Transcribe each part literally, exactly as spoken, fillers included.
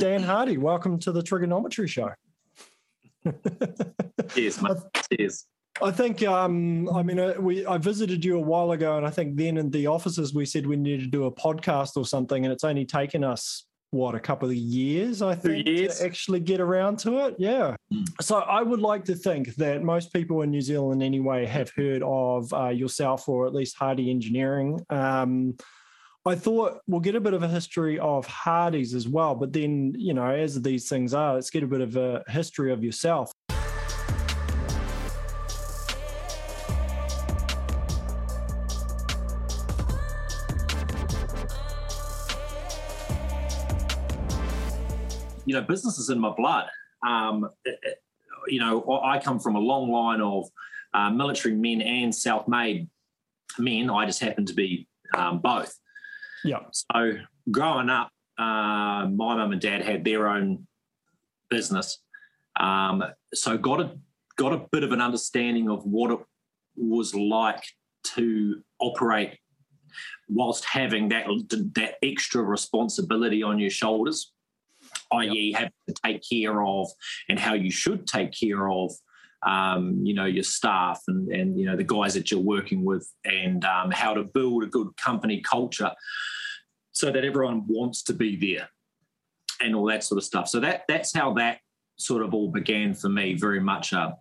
Dan Hardy, welcome to the Trigonometry Show. Cheers, mate. Cheers. I think, um, I mean, we I visited you a while ago, and I think then in the offices we said we needed to do a podcast or something, and it's only taken us, what, a couple of years, I think, years. to actually get around to it. Yeah. Mm. So I would like to think that most people in New Zealand anyway have heard of uh, yourself, or at least Hardy Engineering. Um I thought we'll get a bit of a history of Hardy's as well, but then, you know, as these things are, let's get a bit of a history of yourself. You know, business is in my blood. Um, it, it, you know, I come from a long line of uh, military men and self-made men. I just happen to be um, both. Yeah. So growing up, uh, my mum and dad had their own business, um, so got a got a bit of an understanding of what it was like to operate whilst having that that extra responsibility on your shoulders, that is, having to take care of and how you should take care of, um, you know, your staff and and you know the guys that you're working with, and um, how to build a good company culture, so that everyone wants to be there and all that sort of stuff. So that that's how that sort of all began for me, very much a,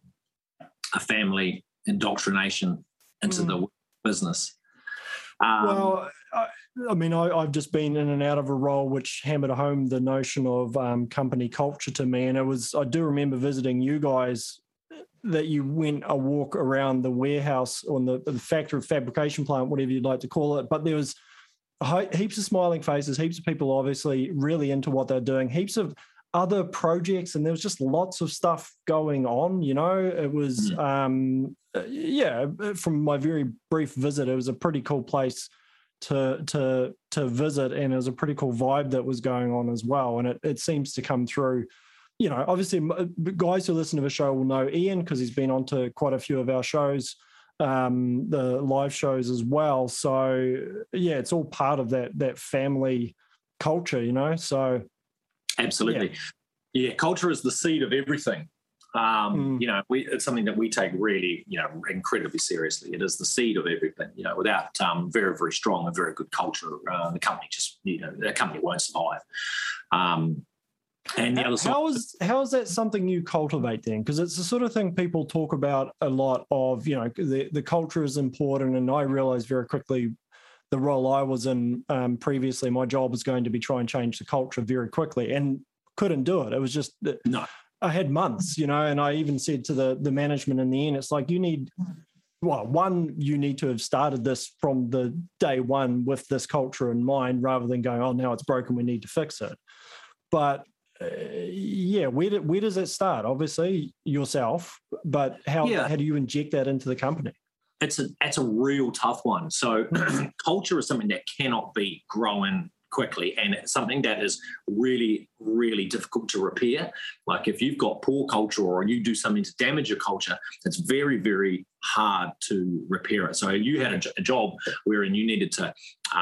a family indoctrination into mm. the business. Um, well, I, I mean, I, I've just been in and out of a role which hammered home the notion of um, company culture to me. And it was, I do remember visiting you guys, that you went a walk around the warehouse or the, the factory fabrication plant, whatever you'd like to call it. But there was heaps of smiling faces, heaps of people obviously really into what they're doing, heaps of other projects, and there was just lots of stuff going on, you know. It was, um, yeah, from my very brief visit, it was a pretty cool place to to to visit, and it was a pretty cool vibe that was going on as well, and it, it seems to come through. You know, obviously, guys who listen to the show will know Ian because he's been on to quite a few of our shows, um, the live shows as well. So, yeah, it's all part of that that family culture, you know. So, absolutely, yeah, yeah, culture is the seed of everything. Um, mm. You know, we, it's something that we take really, you know, incredibly seriously. It is the seed of everything. You know, without um, very, very strong and very good culture, uh, the company just, you know, the company won't survive. Um, And the other side. How is how is that something you cultivate then? Because it's the sort of thing people talk about a lot of, you know, the, the culture is important. And I realized very quickly the role I was in um, previously, my job was going to be try and change the culture very quickly, and couldn't do it. It was just, no. I had months, you know, and I even said to the, the management in the end, it's like, you need, well, one, you need to have started this from the day one with this culture in mind, rather than going, oh, now it's broken, we need to fix it. But Uh, yeah, where, do, where does it start? Obviously yourself, but how yeah. how do you inject that into the company? It's a that's a real tough one. So culture is something that cannot be grown quickly, and it's something that is really, really difficult to repair. Like if you've got poor culture or you do something to damage your culture, it's very, very hard to repair it. So you had a, a job wherein you needed to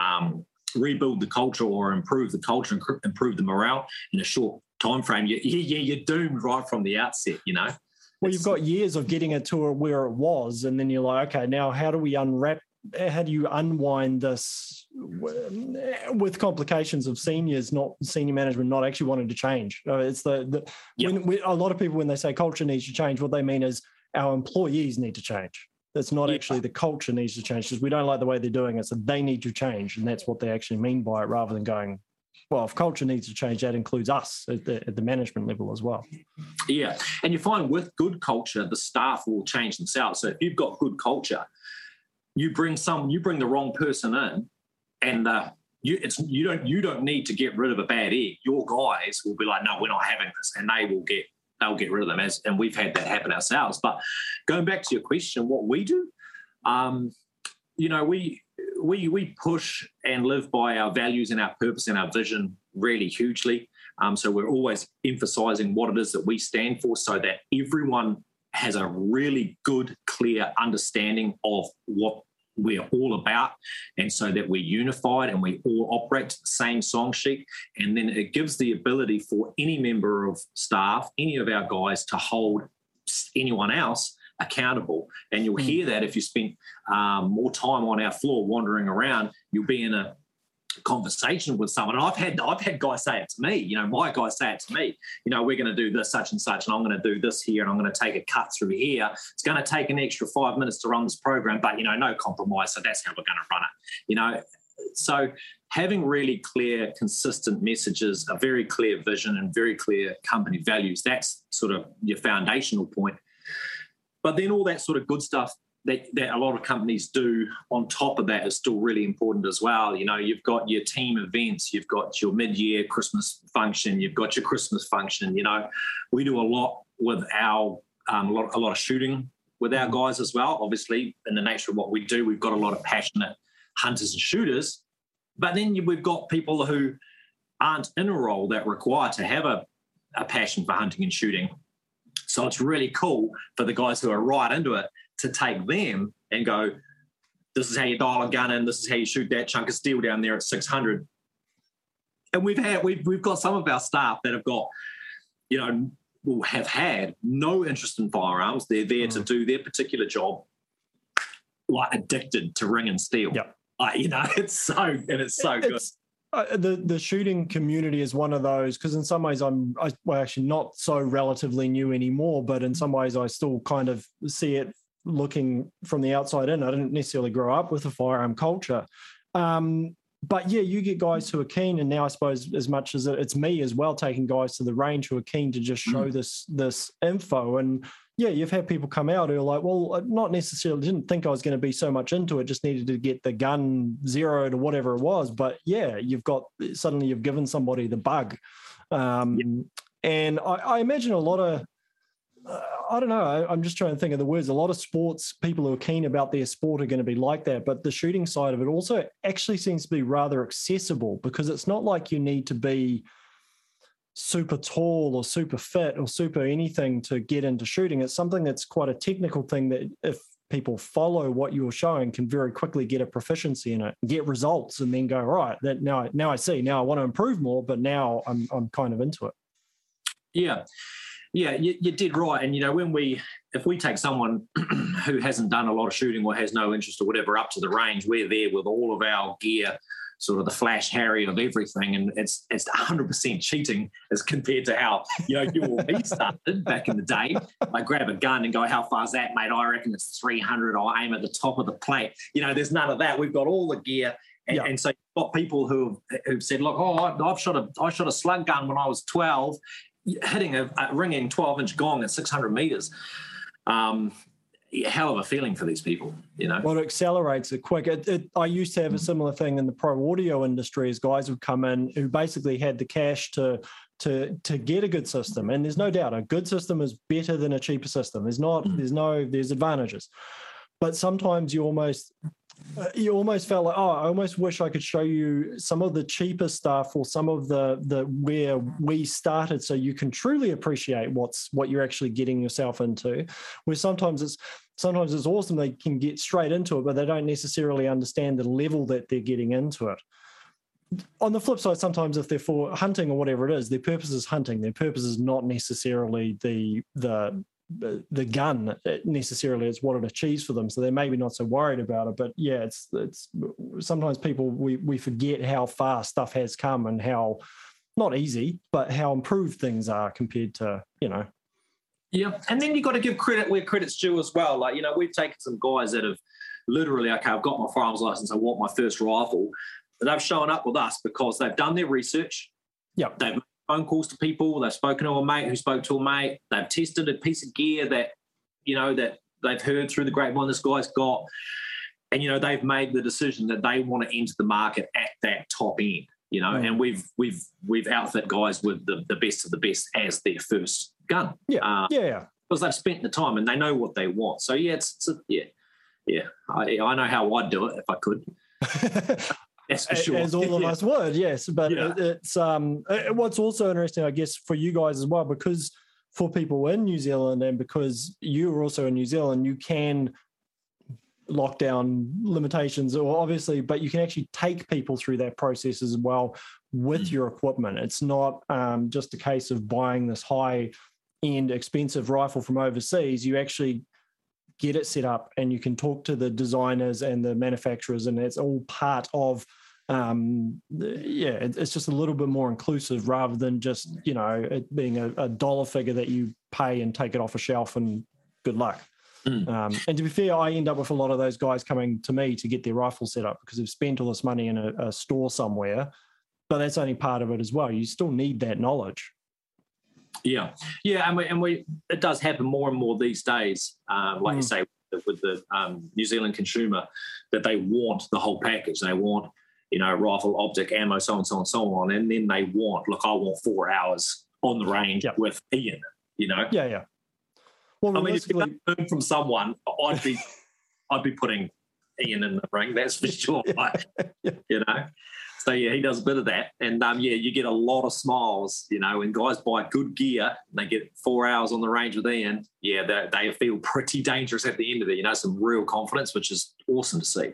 um, rebuild the culture or improve the culture and improve the morale in a short time frame. Yeah, you're, you're doomed right from the outset, you know. Well, it's, you've got years of getting it to where it was, and then you're like, okay, now how do we unwrap, how do you unwind this with complications of seniors, not senior management, not actually wanting to change? It's the, the yep. when, when, a lot of people, when they say culture needs to change, what they mean is our employees need to change. That's not yeah. actually the culture needs to change, because we don't like the way they're doing it, so they need to change, and that's what they actually mean by it, rather than going, well, if culture needs to change, that includes us at the, at the management level as well. Yeah, and you find with good culture, the staff will change themselves. So if you've got good culture, you bring some, you bring the wrong person in, and uh, you it's you don't you don't need to get rid of a bad egg. Your guys will be like, no, we're not having this, and they will get. They'll get rid of them, as, and we've had that happen ourselves. But going back to your question, what we do, um, you know, we we we push and live by our values and our purpose and our vision really hugely. Um, so we're always emphasising what it is that we stand for, so that everyone has a really good, clear understanding of what we're all about, and so that we're unified and we all operate to the same song sheet. And then it gives the ability for any member of staff, any of our guys, to hold anyone else accountable. And you'll mm. hear that if you spend um, more time on our floor wandering around, you'll be in a conversation with someone. And I've had I've had guys say it to me, you know, my guys say it to me, you know, we're going to do this, such and such, and I'm going to do this here, and I'm going to take a cut through here. It's going to take an extra five minutes to run this program, but, you know, no compromise, so that's how we're going to run it, you know. So having really clear, consistent messages, a very clear vision and very clear company values, that's sort of your foundational point. But then all that sort of good stuff That, that a lot of companies do on top of that is still really important as well. You know, you've got your team events, you've got your mid-year Christmas function, you've got your Christmas function. You know, we do a lot with our, um, a lot, a lot of shooting with our guys as well. Obviously, in the nature of what we do, we've got a lot of passionate hunters and shooters, but then you, we've got people who aren't in a role that require to have a, a passion for hunting and shooting. So it's really cool for the guys who are right into it to take them and go, this is how you dial a gun in, this is how you shoot that chunk of steel down there at six hundred. And we've had, we've, we've got some of our staff that have got, you know, will have had no interest in firearms. They're there mm. to do their particular job, like addicted to ring and steel. Yep. Like, you know, it's so, and it's so it's, good. Uh, the, the shooting community is one of those, because in some ways I'm I, well, actually not so relatively new anymore, but in some ways I still kind of see it looking from the outside in. I didn't necessarily grow up with a firearm culture. Um, but yeah, you get guys who are keen, and now I suppose as much as it's me as well, taking guys to the range who are keen to just show mm. this this info. And yeah, you've had people come out who are like, well, not necessarily, didn't think I was going to be so much into it, just needed to get the gun zeroed or whatever it was. But yeah, you've got, suddenly you've given somebody the bug. Um, yep. And I, I imagine a lot of, Uh, I don't know. I, I'm just trying to think of the words. A lot of sports people who are keen about their sport are going to be like that. But the shooting side of it also actually seems to be rather accessible, because it's not like you need to be super tall or super fit or super anything to get into shooting. It's something that's quite a technical thing that if people follow what you're showing can very quickly get a proficiency in it, get results, and then go, right, that now, now I see, now I want to improve more, but now I'm I'm kind of into it. Yeah. Yeah, you, you did right. And, you know, when we, if we take someone who hasn't done a lot of shooting or has no interest or whatever up to the range, we're there with all of our gear, sort of the Flash Harry of everything. And it's it's one hundred percent cheating as compared to how, you know, you or me started back in the day. I grab a gun and go, how far is that, mate? I reckon it's three hundred. I aim at the top of the plate. You know, there's none of that. We've got all the gear. And, yeah. and so you've got people who have who've said, look, oh, I, I've shot a, I shot a slug gun when I was twelve. Hitting a, a ringing twelve-inch gong at six hundred metres, um, hell of a feeling for these people, you know. Well, it accelerates it quick. It, it, I used to have a similar thing in the pro audio industry, as guys would come in who basically had the cash to to to get a good system. And there's no doubt a good system is better than a cheaper system. There's not. Mm. There's no. There's advantages, but sometimes you almost. You almost felt like, oh, I almost wish I could show you some of the cheaper stuff or some of the the where we started, so you can truly appreciate what's what you're actually getting yourself into. Where sometimes it's sometimes it's awesome they can get straight into it, but they don't necessarily understand the level that they're getting into it. On the flip side, sometimes if they're for hunting or whatever it is, their purpose is hunting. Their purpose is not necessarily the the. the gun necessarily, is what it achieves for them, so they're maybe not so worried about it. But yeah, it's it's sometimes people we we forget how far stuff has come and how not easy, but how improved things are compared to, you know. Yeah, and then you've got to give credit where credit's due as well. Like, you know, we've taken some guys that have literally, okay, I've got my firearms license, I want my first rifle, and they've shown up with us because they've done their research. Yeah, they've phone calls to people, they've spoken to a mate who spoke to a mate, they've tested a piece of gear that, you know, that they've heard through the grapevine this guy's got, and, you know, they've made the decision that they want to enter the market at that top end, you know. Mm. And we've we've we've outfit guys with the, the best of the best as their first gun. Yeah, um, yeah, because they've spent the time and they know what they want. So yeah, it's, it's a, yeah, yeah. I, I know how I'd do it if I could. That's for sure. As all of us would, yes. But yeah. it's um, what's also interesting, I guess, for you guys as well, because for people in New Zealand and because you're also in New Zealand, you can lockdown limitations, or obviously, but you can actually take people through that process as well with your equipment. It's not um, just a case of buying this high-end expensive rifle from overseas. You actually get it set up and you can talk to the designers and the manufacturers, and it's all part of um yeah it's just a little bit more inclusive rather than just, you know, it being a, a dollar figure that you pay and take it off a shelf and good luck. mm. Um, and to be fair, I end up with a lot of those guys coming to me to get their rifle set up because they've spent all this money in a, a store somewhere, but that's only part of it as well. You still need that knowledge. Yeah, yeah, and we, and we it does happen more and more these days. Um, like mm. you say, with the um, New Zealand consumer, that they want the whole package. They want, you know, rifle, optic, ammo, so on, so on, so on, and then they want, look, I want four hours on the range yep. with Ian. You know, yeah, yeah. Well, I mean, if you don't learn from someone, I'd be, I'd be putting Ian in the ring. That's for sure. Like, yeah. You know. So, yeah, he does a bit of that. And, um, yeah, you get a lot of smiles, you know, when guys buy good gear and they get four hours on the range with Ian, yeah, they, they feel pretty dangerous at the end of it, you know, some real confidence, which is awesome to see.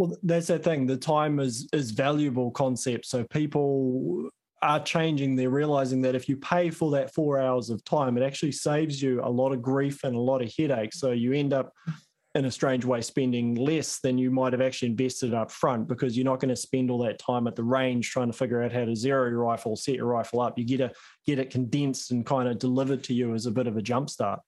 Well, that's the thing. The time is is valuable concept. So people are changing. They're realising that if you pay for that four hours of time, it actually saves you a lot of grief and a lot of headache. So you end up, in a strange way, spending less than you might have actually invested up front, because you're not going to spend all that time at the range trying to figure out how to zero your rifle, set your rifle up. You get a, get it condensed and kind of delivered to you as a bit of a jumpstart.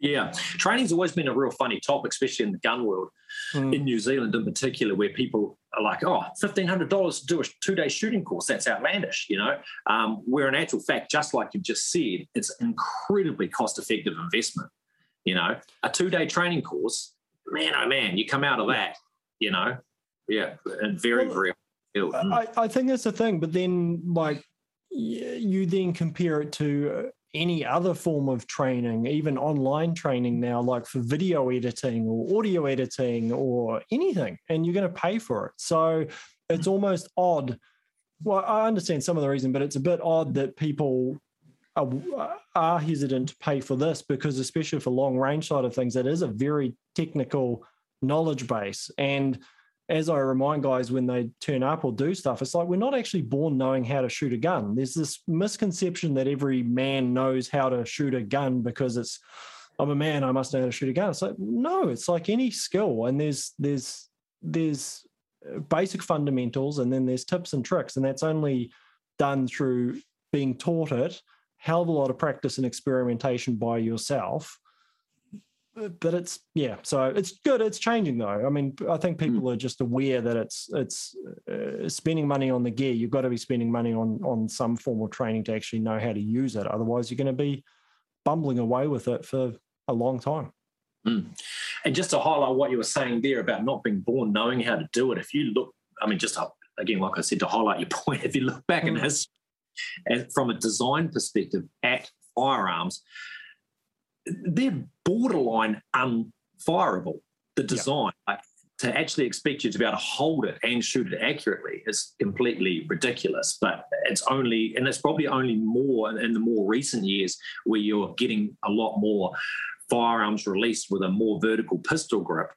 Yeah. Training's always been a real funny topic, especially in the gun world, mm. in New Zealand in particular, where people are like, oh, fifteen hundred dollars to do a two-day shooting course, that's outlandish, you know. Um, where in actual fact, just like you've just said, it's an incredibly cost-effective investment. You know, a two-day training course, man, oh, man, you come out of that, you know. Yeah, and very, well, very ill. I, I think that's the thing. But then, like, you then compare it to any other form of training, even online training now, like for video editing or audio editing or anything, and you're going to pay for it. So it's almost odd. Well, I understand some of the reason, but it's a bit odd that people Are, are hesitant to pay for this, because especially for long range side of things, that is a very technical knowledge base. And as I remind guys when they turn up or do stuff, it's like, we're not actually born knowing how to shoot a gun. There's this misconception that every man knows how to shoot a gun because it's, I'm a man, I must know how to shoot a gun. It's like, no, it's like any skill. And there's there's there's basic fundamentals, and then there's tips and tricks, and that's only done through being taught it. Hell of a lot of practice and experimentation by yourself. But it's, yeah, so it's good. It's changing though. I mean, I think people mm. are just aware that it's it's uh, spending money on the gear. You've got to be spending money on on some form of training to actually know how to use it. Otherwise, you're going to be bumbling away with it for a long time. Mm. And just to highlight what you were saying there about not being born knowing how to do it, if you look, I mean, just again, like I said, to highlight your point, if you look back mm. in history, and from a design perspective at firearms, they're borderline unfireable, the design. Yep. Like, to actually expect you to be able to hold it and shoot it accurately is completely ridiculous. But it's only, and it's probably only more in the more recent years where you're getting a lot more firearms released with a more vertical pistol grip.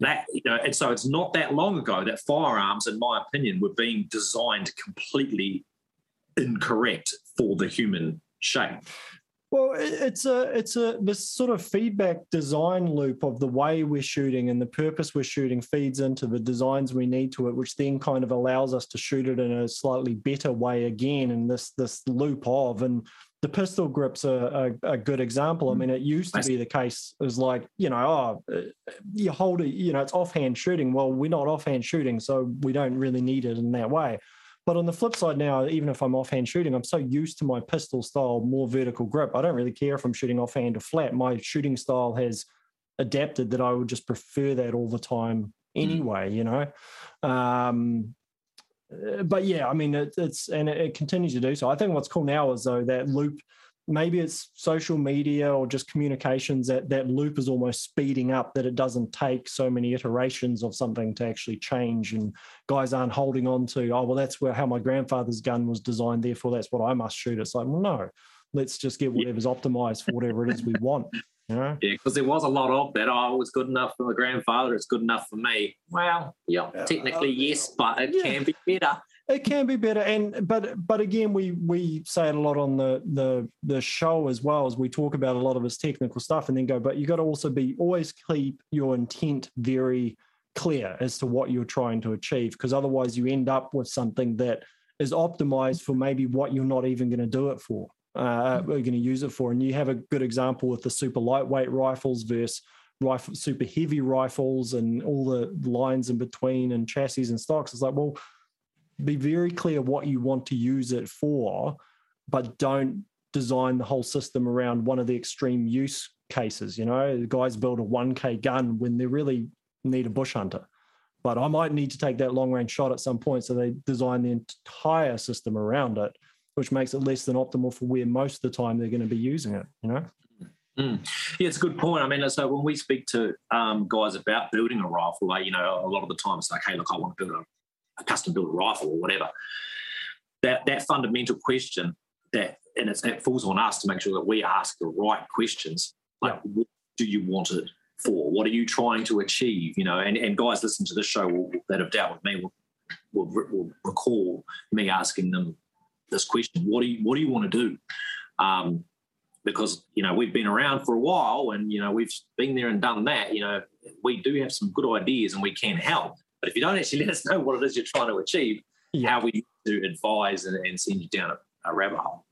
That, you know, and so it's not that long ago that firearms, in my opinion, were being designed completely incorrect for the human shape. Well, it's a it's a this sort of feedback design loop of the way we're shooting, and the purpose we're shooting feeds into the designs we need to it, which then kind of allows us to shoot it in a slightly better way again. And this this loop of, and the pistol grip's a, a, a good example. I mean, it used to be the case is like, you know, oh, you hold it, you know, it's offhand shooting. Well, we're not offhand shooting, so we don't really need it in that way. But on the flip side now, even if I'm offhand shooting, I'm so used to my pistol style, more vertical grip. I don't really care if I'm shooting offhand or flat. My shooting style has adapted that I would just prefer that all the time anyway, you know. Um, but, yeah, I mean, it, it's – and it, it continues to do so. I think what's cool now is, though, that loop – maybe it's social media or just communications, that that loop is almost speeding up, that it doesn't take so many iterations of something to actually change, and guys aren't holding on to, oh, well, that's where how my grandfather's gun was designed, therefore that's what I must shoot. It's like, well, no, let's just get whatever's yeah. optimized for whatever it is we want. Yeah, because yeah, there was a lot of that. Oh, it was good enough for my grandfather. It's good enough for me. Well, yeah, yeah. technically uh, yes, but it yeah. can be better. It can be better, and but but again, we we say it a lot on the the the show as well, as we talk about a lot of this technical stuff, and then go. But you got to also be always keep your intent very clear as to what you're trying to achieve, because otherwise you end up with something that is optimized for maybe what you're not even going to do it for. Uh, we're going to use it for, and you have a good example with the super lightweight rifles versus rifle super heavy rifles, and all the lines in between, and chassis and stocks. It's like, well, be very clear what you want to use it for, but don't design the whole system around one of the extreme use cases. You know, the guys build a one K gun when they really need a bush hunter, but I might need to take that long range shot at some point. So they design the entire system around it, which makes it less than optimal for where most of the time they're going to be using it, you know? Mm. Yeah, it's a good point. I mean, so when we speak to um, guys about building a rifle, like, you know, a lot of the time it's like, hey, look, I want to build a a custom-built rifle or whatever, that that fundamental question, that and it's, it falls on us to make sure that we ask the right questions. Like, yeah. what do you want it for? What are you trying to achieve? You know, and, and guys listening to this show will, that have dealt with me will, will, will recall me asking them this question: What do you What do you want to do? Um, because you know we've been around for a while, and you know we've been there and done that. You know, we do have some good ideas, and we can help. But if you don't actually let us know what it is you're trying to achieve, yeah. how we do advise and, and send you down a, a rabbit hole.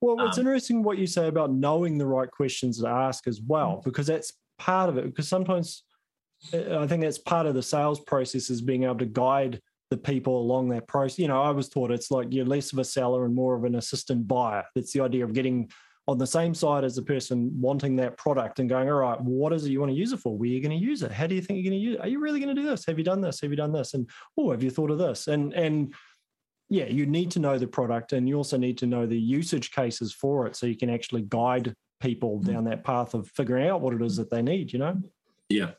Well, it's um, interesting what you say about knowing the right questions to ask as well, because that's part of it. Because sometimes I think that's part of the sales process, is being able to guide the people along that process. You know, I was taught it's like you're less of a seller and more of an assistant buyer. That's the idea of getting on the same side as the person wanting that product and going, all right, what is it you want to use it for? Where are you going to use it? How do you think you're going to use it? Are you really going to do this? Have you done this? Have you done this? And, oh, have you thought of this? And, and yeah, you need to know the product, and you also need to know the usage cases for it, so you can actually guide people down that path of figuring out what it is that they need, you know? Yeah.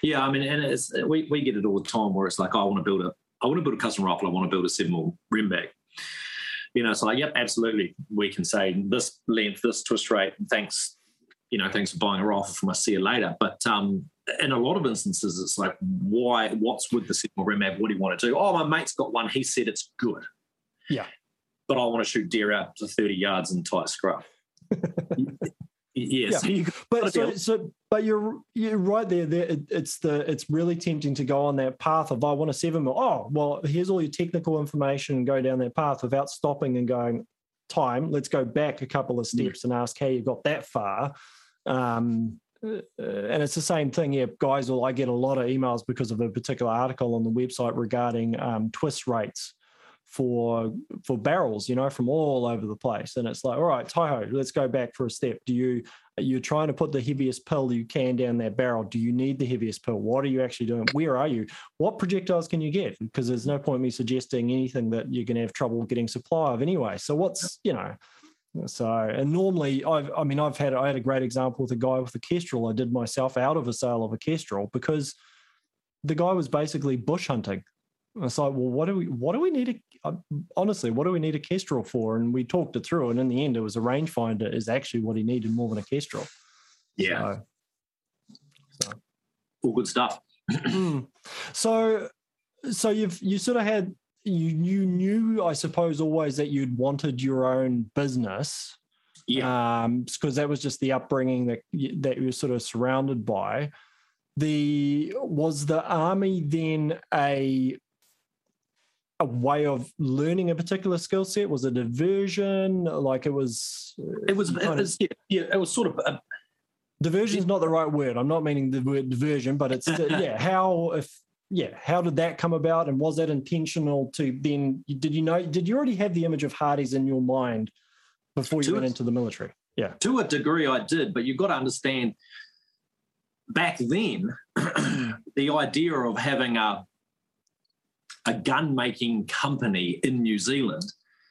Yeah, I mean, and it's, we, we get it all the time where it's like, oh, I want to build a, I want to build a custom rifle. I want to build a seven millimeter Rembag. You know, it's like, yep, absolutely. We can say this length, this twist rate, and thanks, you know, thanks for buying a rifle from us. See you later. But um, in a lot of instances, it's like, why, what's with the Sigma Remab? What do you want to do? Oh, my mate's got one. He said it's good. Yeah. But I want to shoot deer out to thirty yards in tight scrub. Yes. Yeah. So but so, so, but you're you're right there. There it, it's the it's really tempting to go on that path of I want a seven mil. Oh well, here's all your technical information, and go down that path without stopping and going time. Let's go back a couple of steps yeah. and ask how you got that far. Um, uh, and it's the same thing here, guys. Well, I get a lot of emails because of a particular article on the website regarding um, twist rates for for barrels, you know, from all over the place. And it's like, all right, Taiho, let's go back for a step. Do you you're trying to put the heaviest pill you can down that barrel? Do you need the heaviest pill? What are you actually doing? Where are you? What projectiles can you get? Because there's no point in me suggesting anything that you're going to have trouble getting supply of anyway. So what's you know, so and normally I've I mean I've had I had a great example with a guy with a Kestrel. I did myself out of a sale of a Kestrel because the guy was basically bush hunting. It's like, well, what do we, what do we need a, honestly, what do we need a Kestrel for? And we talked it through, and in the end, it was a rangefinder is actually what he needed more than a Kestrel. Yeah. So, so. All good stuff. so, so you've, you sort of had, you, you knew, I suppose, always that you'd wanted your own business. Yeah. Um, because that was just the upbringing that, that you were sort of surrounded by. The, was the army then a, a way of learning a particular skill set? Was it a diversion? Like it was, it was, it was yeah, yeah, it was sort of a, diversion is not the right word. I'm not meaning the word diversion, but it's yeah. How if yeah, how did that come about, and was that intentional? To then did you know? Did you already have the image of Hardy's in your mind before you went into the military? Yeah, to a degree, I did, but you've got to understand back then the idea of having a a gun-making company in New Zealand,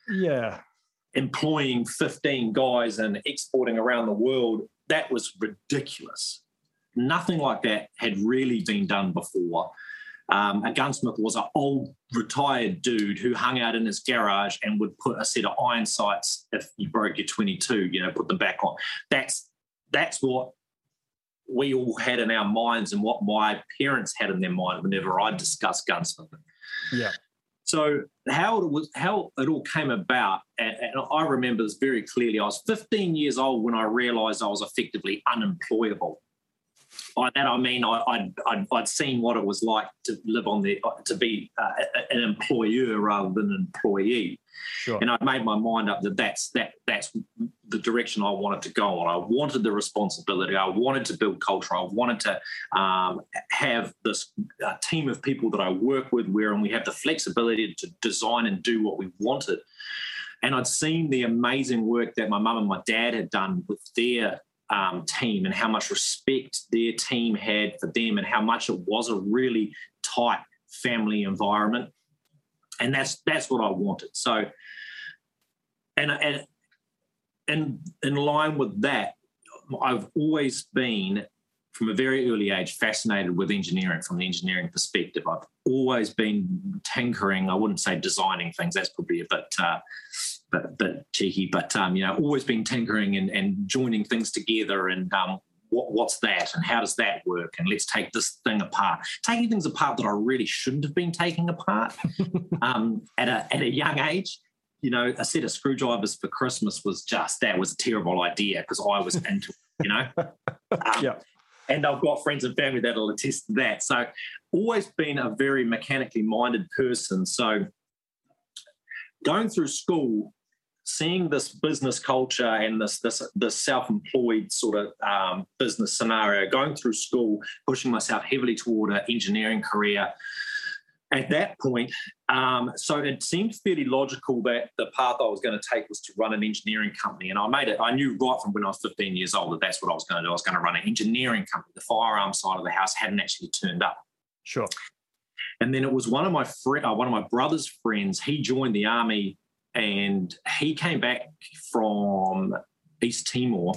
yeah, employing fifteen guys and exporting around the world, that was ridiculous. Nothing like that had really been done before. Um, a gunsmith was an old retired dude who hung out in his garage and would put a set of iron sights if you broke your twenty-two, you know, put them back on. That's that's what we all had in our minds and what my parents had in their mind whenever I discussed guns with them. Yeah. So how it was, how it all came about, and, and I remember this very clearly. I was fifteen years old when I realised I was effectively unemployable. By that I mean I, I'd, I'd, I'd seen what it was like to live on the to be uh, an employer rather than an employee, sure. And I'd made my mind up that that's that that's the direction I wanted to go on. I wanted the responsibility. I wanted to build culture. I wanted to um, have this uh, team of people that I work with, where and we have the flexibility to design and do what we wanted. And I'd seen the amazing work that my mum and my dad had done with their Um, team and how much respect their team had for them and how much it was a really tight family environment, and that's that's what I wanted. So, and and and in line with that, I've always been from a very early age fascinated with engineering from the engineering perspective. I've always been tinkering. I wouldn't say designing things. That's probably a bit. Uh, But, but cheeky, but, um, you know, always been tinkering and, and joining things together and um, what, what's that and how does that work and let's take this thing apart. Taking things apart that I really shouldn't have been taking apart um, at, a, at a young age. You know, a set of screwdrivers for Christmas was just, that was a terrible idea because I was into it, you know. Um, yeah. And I've got friends and family that will attest to that. So always been a very mechanically minded person. So going through school, seeing this business culture and this this, this self-employed sort of um, business scenario, going through school, pushing myself heavily toward an engineering career at that point. Um, so it seemed fairly logical that the path I was going to take was to run an engineering company. And I made it, I knew right from when I was fifteen years old that that's what I was going to do. I was going to run an engineering company. The firearm side of the house hadn't actually turned up. Sure. And then it was one of my friend, uh, one of my brother's friends, he joined the army. And he came back from East Timor,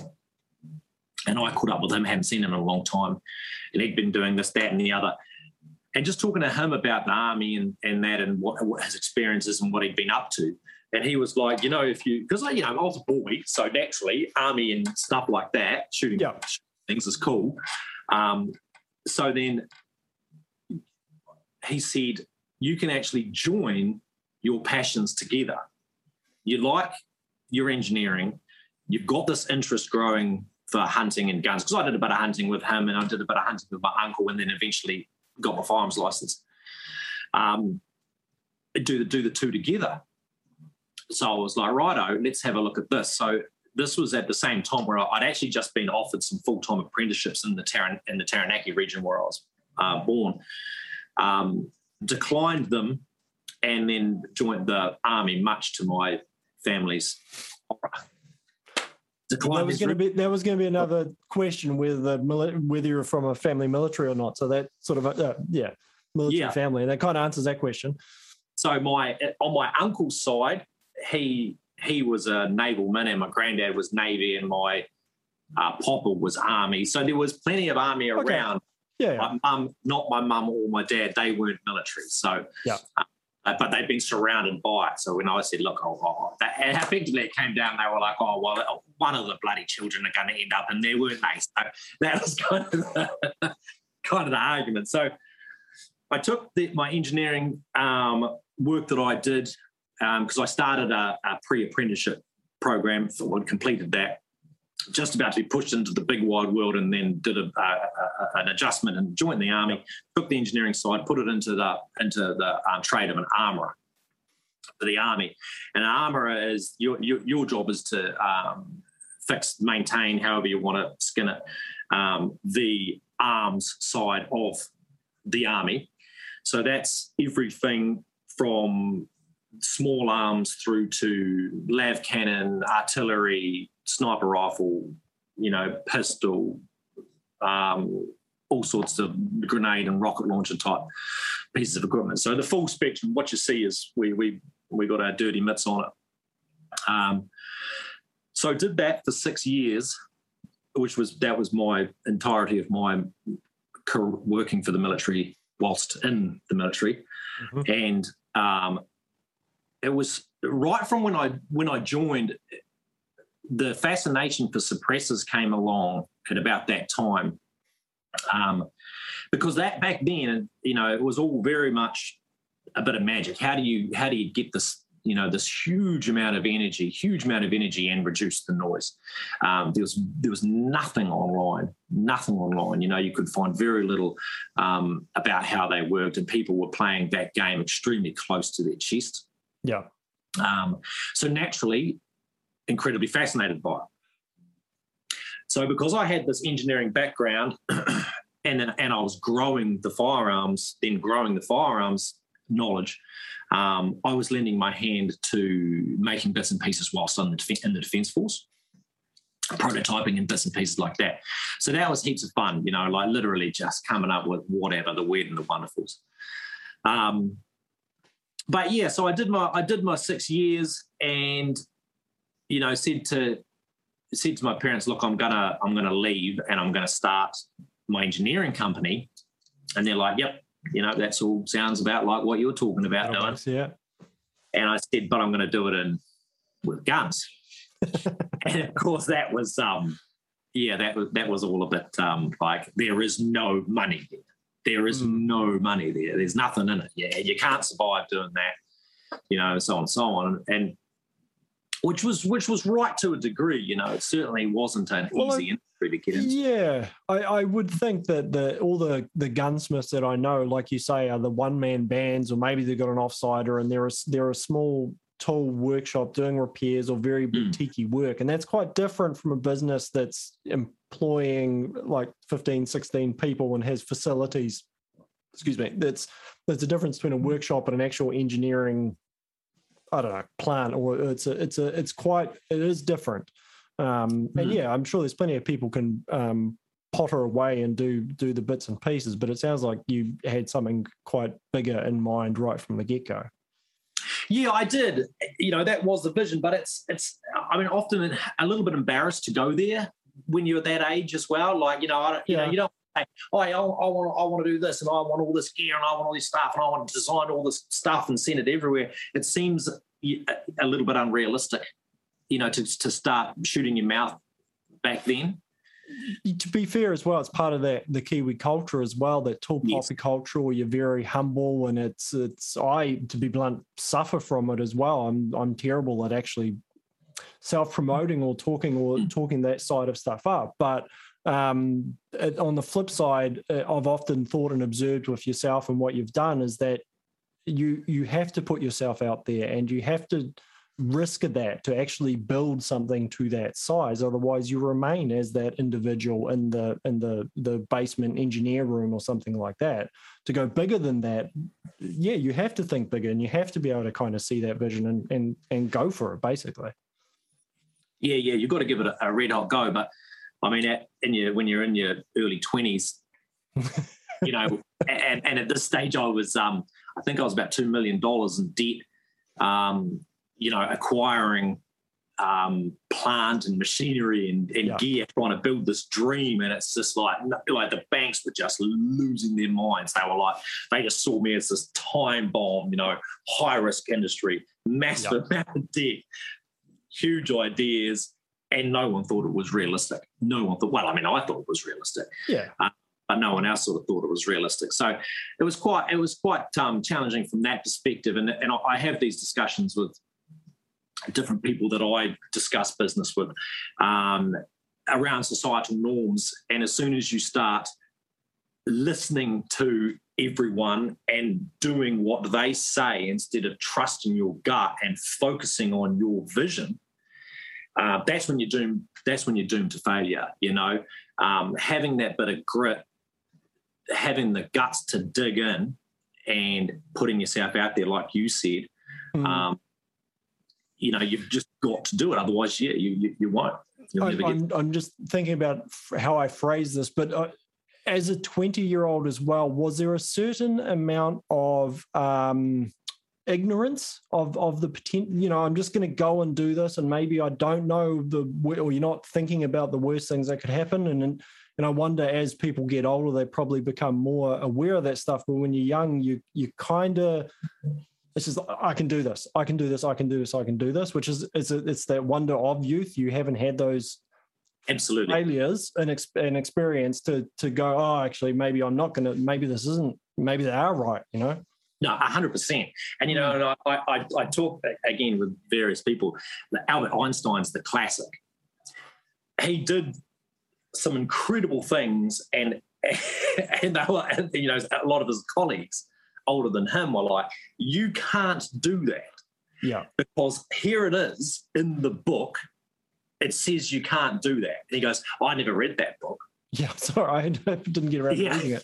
and I caught up with him, hadn't seen him in a long time, and he'd been doing this, that, and the other. And just talking to him about the army and, and that and what, what his experiences and what he'd been up to. And he was like, you know, if you, because, you know, I was a boy, so naturally army and stuff like that, shooting yeah. things is cool. Um, so then he said, you can actually join your passions together. You like your engineering, you've got this interest growing for hunting and guns, because I did a bit of hunting with him and I did a bit of hunting with my uncle and then eventually got my firearms license. Um, do the do the two together. So I was like, righto, let's have a look at this. So this was at the same time where I'd actually just been offered some full-time apprenticeships in the, Taran- in the Taranaki region where I was uh, born. Um, declined them and then joined the army, much to my family's horror. Well, that was going to be that was going to be another question whether whether you're from a family military or not. So that sort of uh, yeah, military yeah. family, and that kind of answers that question. So my on my uncle's side, he he was a naval man, and my granddad was Navy, and my uh, papa was Army. So there was plenty of army okay. around. Yeah, my yeah. mum, not my mum or my dad, they weren't military. So yeah. Um, Uh, but they've been surrounded by it. So when I said, look, oh, oh, that, and effectively it came down, they were like, oh, well, one of the bloody children are going to end up in there, weren't they? So that was kind of the, kind of the argument. So I took the, my engineering um, work that I did because um, I started a, a pre-apprenticeship program, so I completed that, just about to be pushed into the big wide world, and then did a, a, a, an adjustment and joined the army, took the engineering side, put it into the into the um, trade of an armourer for the army. And an armourer is, your, your your job is to um, fix, maintain, however you want to skin it, um, the arms side of the army. So that's everything from small arms through to lav cannon, artillery, sniper rifle, you know, pistol, um, all sorts of grenade and rocket launcher type pieces of equipment. So the full spectrum, what you see is we we we got our dirty mitts on it. Um, so did that for six years, which was, that was my entirety of my career working for the military whilst in the military. Mm-hmm. And um, it was right from when I when I joined, the fascination for suppressors came along at about that time Um, because that back then, you know, it was all very much a bit of magic. How do you how do you get this, you know, this huge amount of energy, huge amount of energy, and reduce the noise? Um, there was there was nothing online, nothing online. You know, you could find very little um, about how they worked, and people were playing that game extremely close to their chest. Yeah. Um, so naturally, incredibly fascinated by it. So because I had this engineering background and then, and I was growing the firearms, then growing the firearms knowledge, um, I was lending my hand to making bits and pieces whilst in the, def- in the Defence Force, prototyping and bits and pieces like that. So that was heaps of fun, you know, like literally just coming up with whatever, the weird and the wonderfuls. Um, but, yeah, so I did my I did my six years and, you know, said to – said to my parents, look, I'm gonna I'm gonna leave and I'm gonna start my engineering company. And they're like, yep, you know, that's all sounds about like what you're talking about doing. Works, yeah. And I said, but I'm gonna do it in with guns. And of course that was um yeah, that was that was all a bit um like there is no money there. There is mm. no money there. There's nothing in it. Yeah, you can't survive doing that, you know, so on, so on. And Which was which was right to a degree, you know. It certainly wasn't an well, easy industry to get into. Yeah, I, I would think that the all the, the gunsmiths that I know, like you say, are the one-man bands, or maybe they've got an offsider and they're a, they're a small tool workshop doing repairs or very boutique-y mm. work. And that's quite different from a business that's employing like fifteen, sixteen people and has facilities. Excuse me. That's, there's a difference between a workshop and an actual engineering I don't know, plant, or it's a, it's a, it's quite, it is different. Um, and yeah, I'm sure there's plenty of people can um, potter away and do, do the bits and pieces, but it sounds like you had something quite bigger in mind right from the get go. Yeah, I did. You know, that was the vision, but it's, it's, I mean, often a little bit embarrassed to go there when you're that age as well. Like, you know, I don't, you yeah. know, you don't, Hey, oh, I, I want I want to do this and I want all this gear and I want all this stuff and I want to design all this stuff and send it everywhere. It seems a little bit unrealistic, you know, to, to start shooting your mouth back then. To be fair as well, it's part of that the Kiwi culture as well, that tall poppy yes. culture, or you're very humble, and it's it's I, to be blunt, suffer from it as well. I'm I'm terrible at actually self-promoting or talking or mm. talking that side of stuff up, but Um, it, on the flip side, uh, I've often thought and observed with yourself and what you've done is that you you have to put yourself out there and you have to risk that to actually build something to that size. Otherwise, you remain as that individual in the in the the basement engineer room or something like that. To go bigger than that, yeah, you have to think bigger and you have to be able to kind of see that vision and and and go for it, basically. Yeah, yeah, you've got to give it a, a red hot go, but. I mean, at, in your, when you're in your early twenties, you know, and, and at this stage I was, um, I think I was about two million dollars in debt, um, you know, acquiring um, plant and machinery and, and yeah. gear, trying to build this dream. And it's just like, like the banks were just losing their minds. They were like, they just saw me as this time bomb, you know, high-risk industry, massive yeah. amount of debt, huge ideas. And no one thought it was realistic. No one thought, well, I mean, I thought it was realistic. Yeah. Uh, but no one else sort of thought it was realistic. So it was quite it was quite um, challenging from that perspective. And, and I have these discussions with different people that I discuss business with um, around societal norms. And as soon as you start listening to everyone and doing what they say instead of trusting your gut and focusing on your vision, Uh, that's when you're doomed. That's when you're doomed to failure. You know, um, having that bit of grit, having the guts to dig in, and putting yourself out there, like you said, mm. um, you know, you've just got to do it. Otherwise, yeah, you you, you won't. I, never I'm, get... I'm just thinking about how I phrase this, but uh, as a twenty-year-old as well, was there a certain amount of um, ignorance of of the potential? You know, I'm just going to go and do this, and maybe I don't know the, or you're not thinking about the worst things that could happen. And and, and I wonder, as people get older, they probably become more aware of that stuff. But when you're young, you you kind of it's just I can do this, I can do this, I can do this, I can do this, which is it's a, it's that wonder of youth. You haven't had those absolutely failures and, ex- and experience to to go, oh, actually, maybe I'm not going to, maybe this isn't, maybe they are right, you know? No, one hundred percent. And, you know, and I, I, I talk, again, with various people. Albert Einstein's the classic. He did some incredible things, and, and they were, you know, a lot of his colleagues older than him were like, you can't do that. Yeah. Because here it is in the book, it says you can't do that. And he goes, oh, I never read that book. Yeah, sorry, I didn't get around yeah. to reading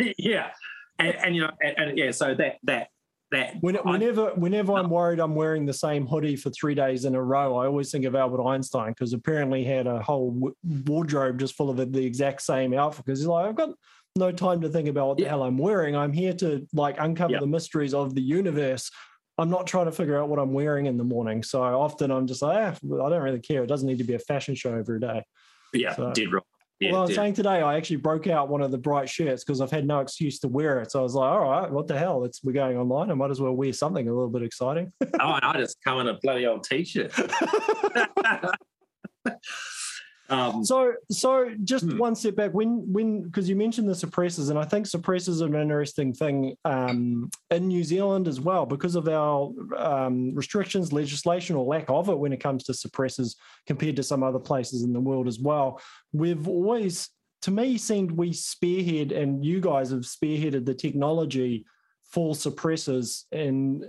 it. yeah. And, and, you know, and, and yeah, so that, that, that. When, whenever I, whenever no. I'm worried I'm wearing the same hoodie for three days in a row, I always think of Albert Einstein, because apparently he had a whole wardrobe just full of the, the exact same outfit, because he's like, I've got no time to think about what yeah. the hell I'm wearing. I'm here to, like, uncover yeah. the mysteries of the universe. I'm not trying to figure out what I'm wearing in the morning. So often I'm just like, ah, I don't really care. It doesn't need to be a fashion show every day. Yeah, so, did wrong. Yeah, well, I was saying today, I actually broke out one of the bright shirts because I've had no excuse to wear it. So I was like, all right, what the hell? It's, we're going online. I might as well wear something a little bit exciting. oh, I just come in a bloody old T-shirt. um, so so just hmm. one step back, when, when because you mentioned the suppressors, and I think suppressors are an interesting thing um, in New Zealand as well, because of our um, restrictions, legislation, or lack of it when it comes to suppressors compared to some other places in the world as well. We've always, to me, seemed we spearhead, and you guys have spearheaded the technology for suppressors. And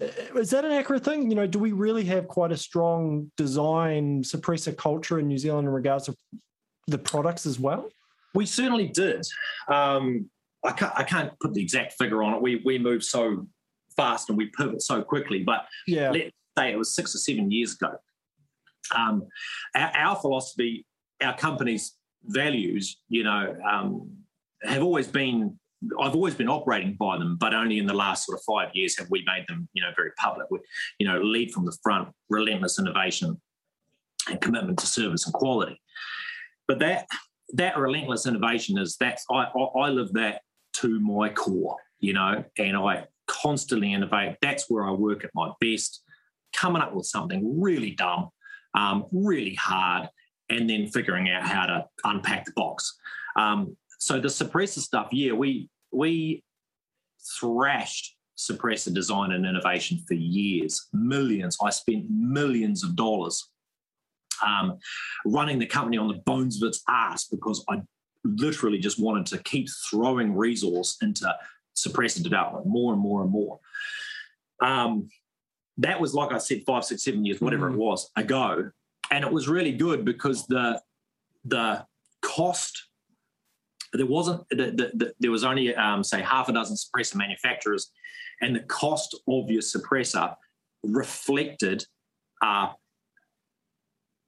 is that an accurate thing? You know, do we really have quite a strong design suppressor culture in New Zealand in regards to the products as well? We certainly did. Um, I can't, I can't put the exact figure on it. We we move so fast and we pivot so quickly, but yeah. let's say it was six or seven years ago. Um, our, our philosophy, our company's values, you know, um, have always been, I've always been operating by them, but only in the last sort of five years have we made them, you know, very public. We, you know, lead from the front, relentless innovation and commitment to service and quality. But that that relentless innovation is, that's, I, I, I live that to my core, you know, and I constantly innovate. That's where I work at my best, coming up with something really dumb, um, really hard, and then figuring out how to unpack the box. Um, so the suppressor stuff, yeah, we we thrashed suppressor design and innovation for years, millions. I spent millions of dollars um, running the company on the bones of its ass, because I literally just wanted to keep throwing resource into suppressor development more and more and more. Um, that was, like I said, five, six, seven years, whatever mm. it was, ago. And it was really good because the the cost, there wasn't the, the, the, there was only um, say half a dozen suppressor manufacturers, and the cost of your suppressor reflected a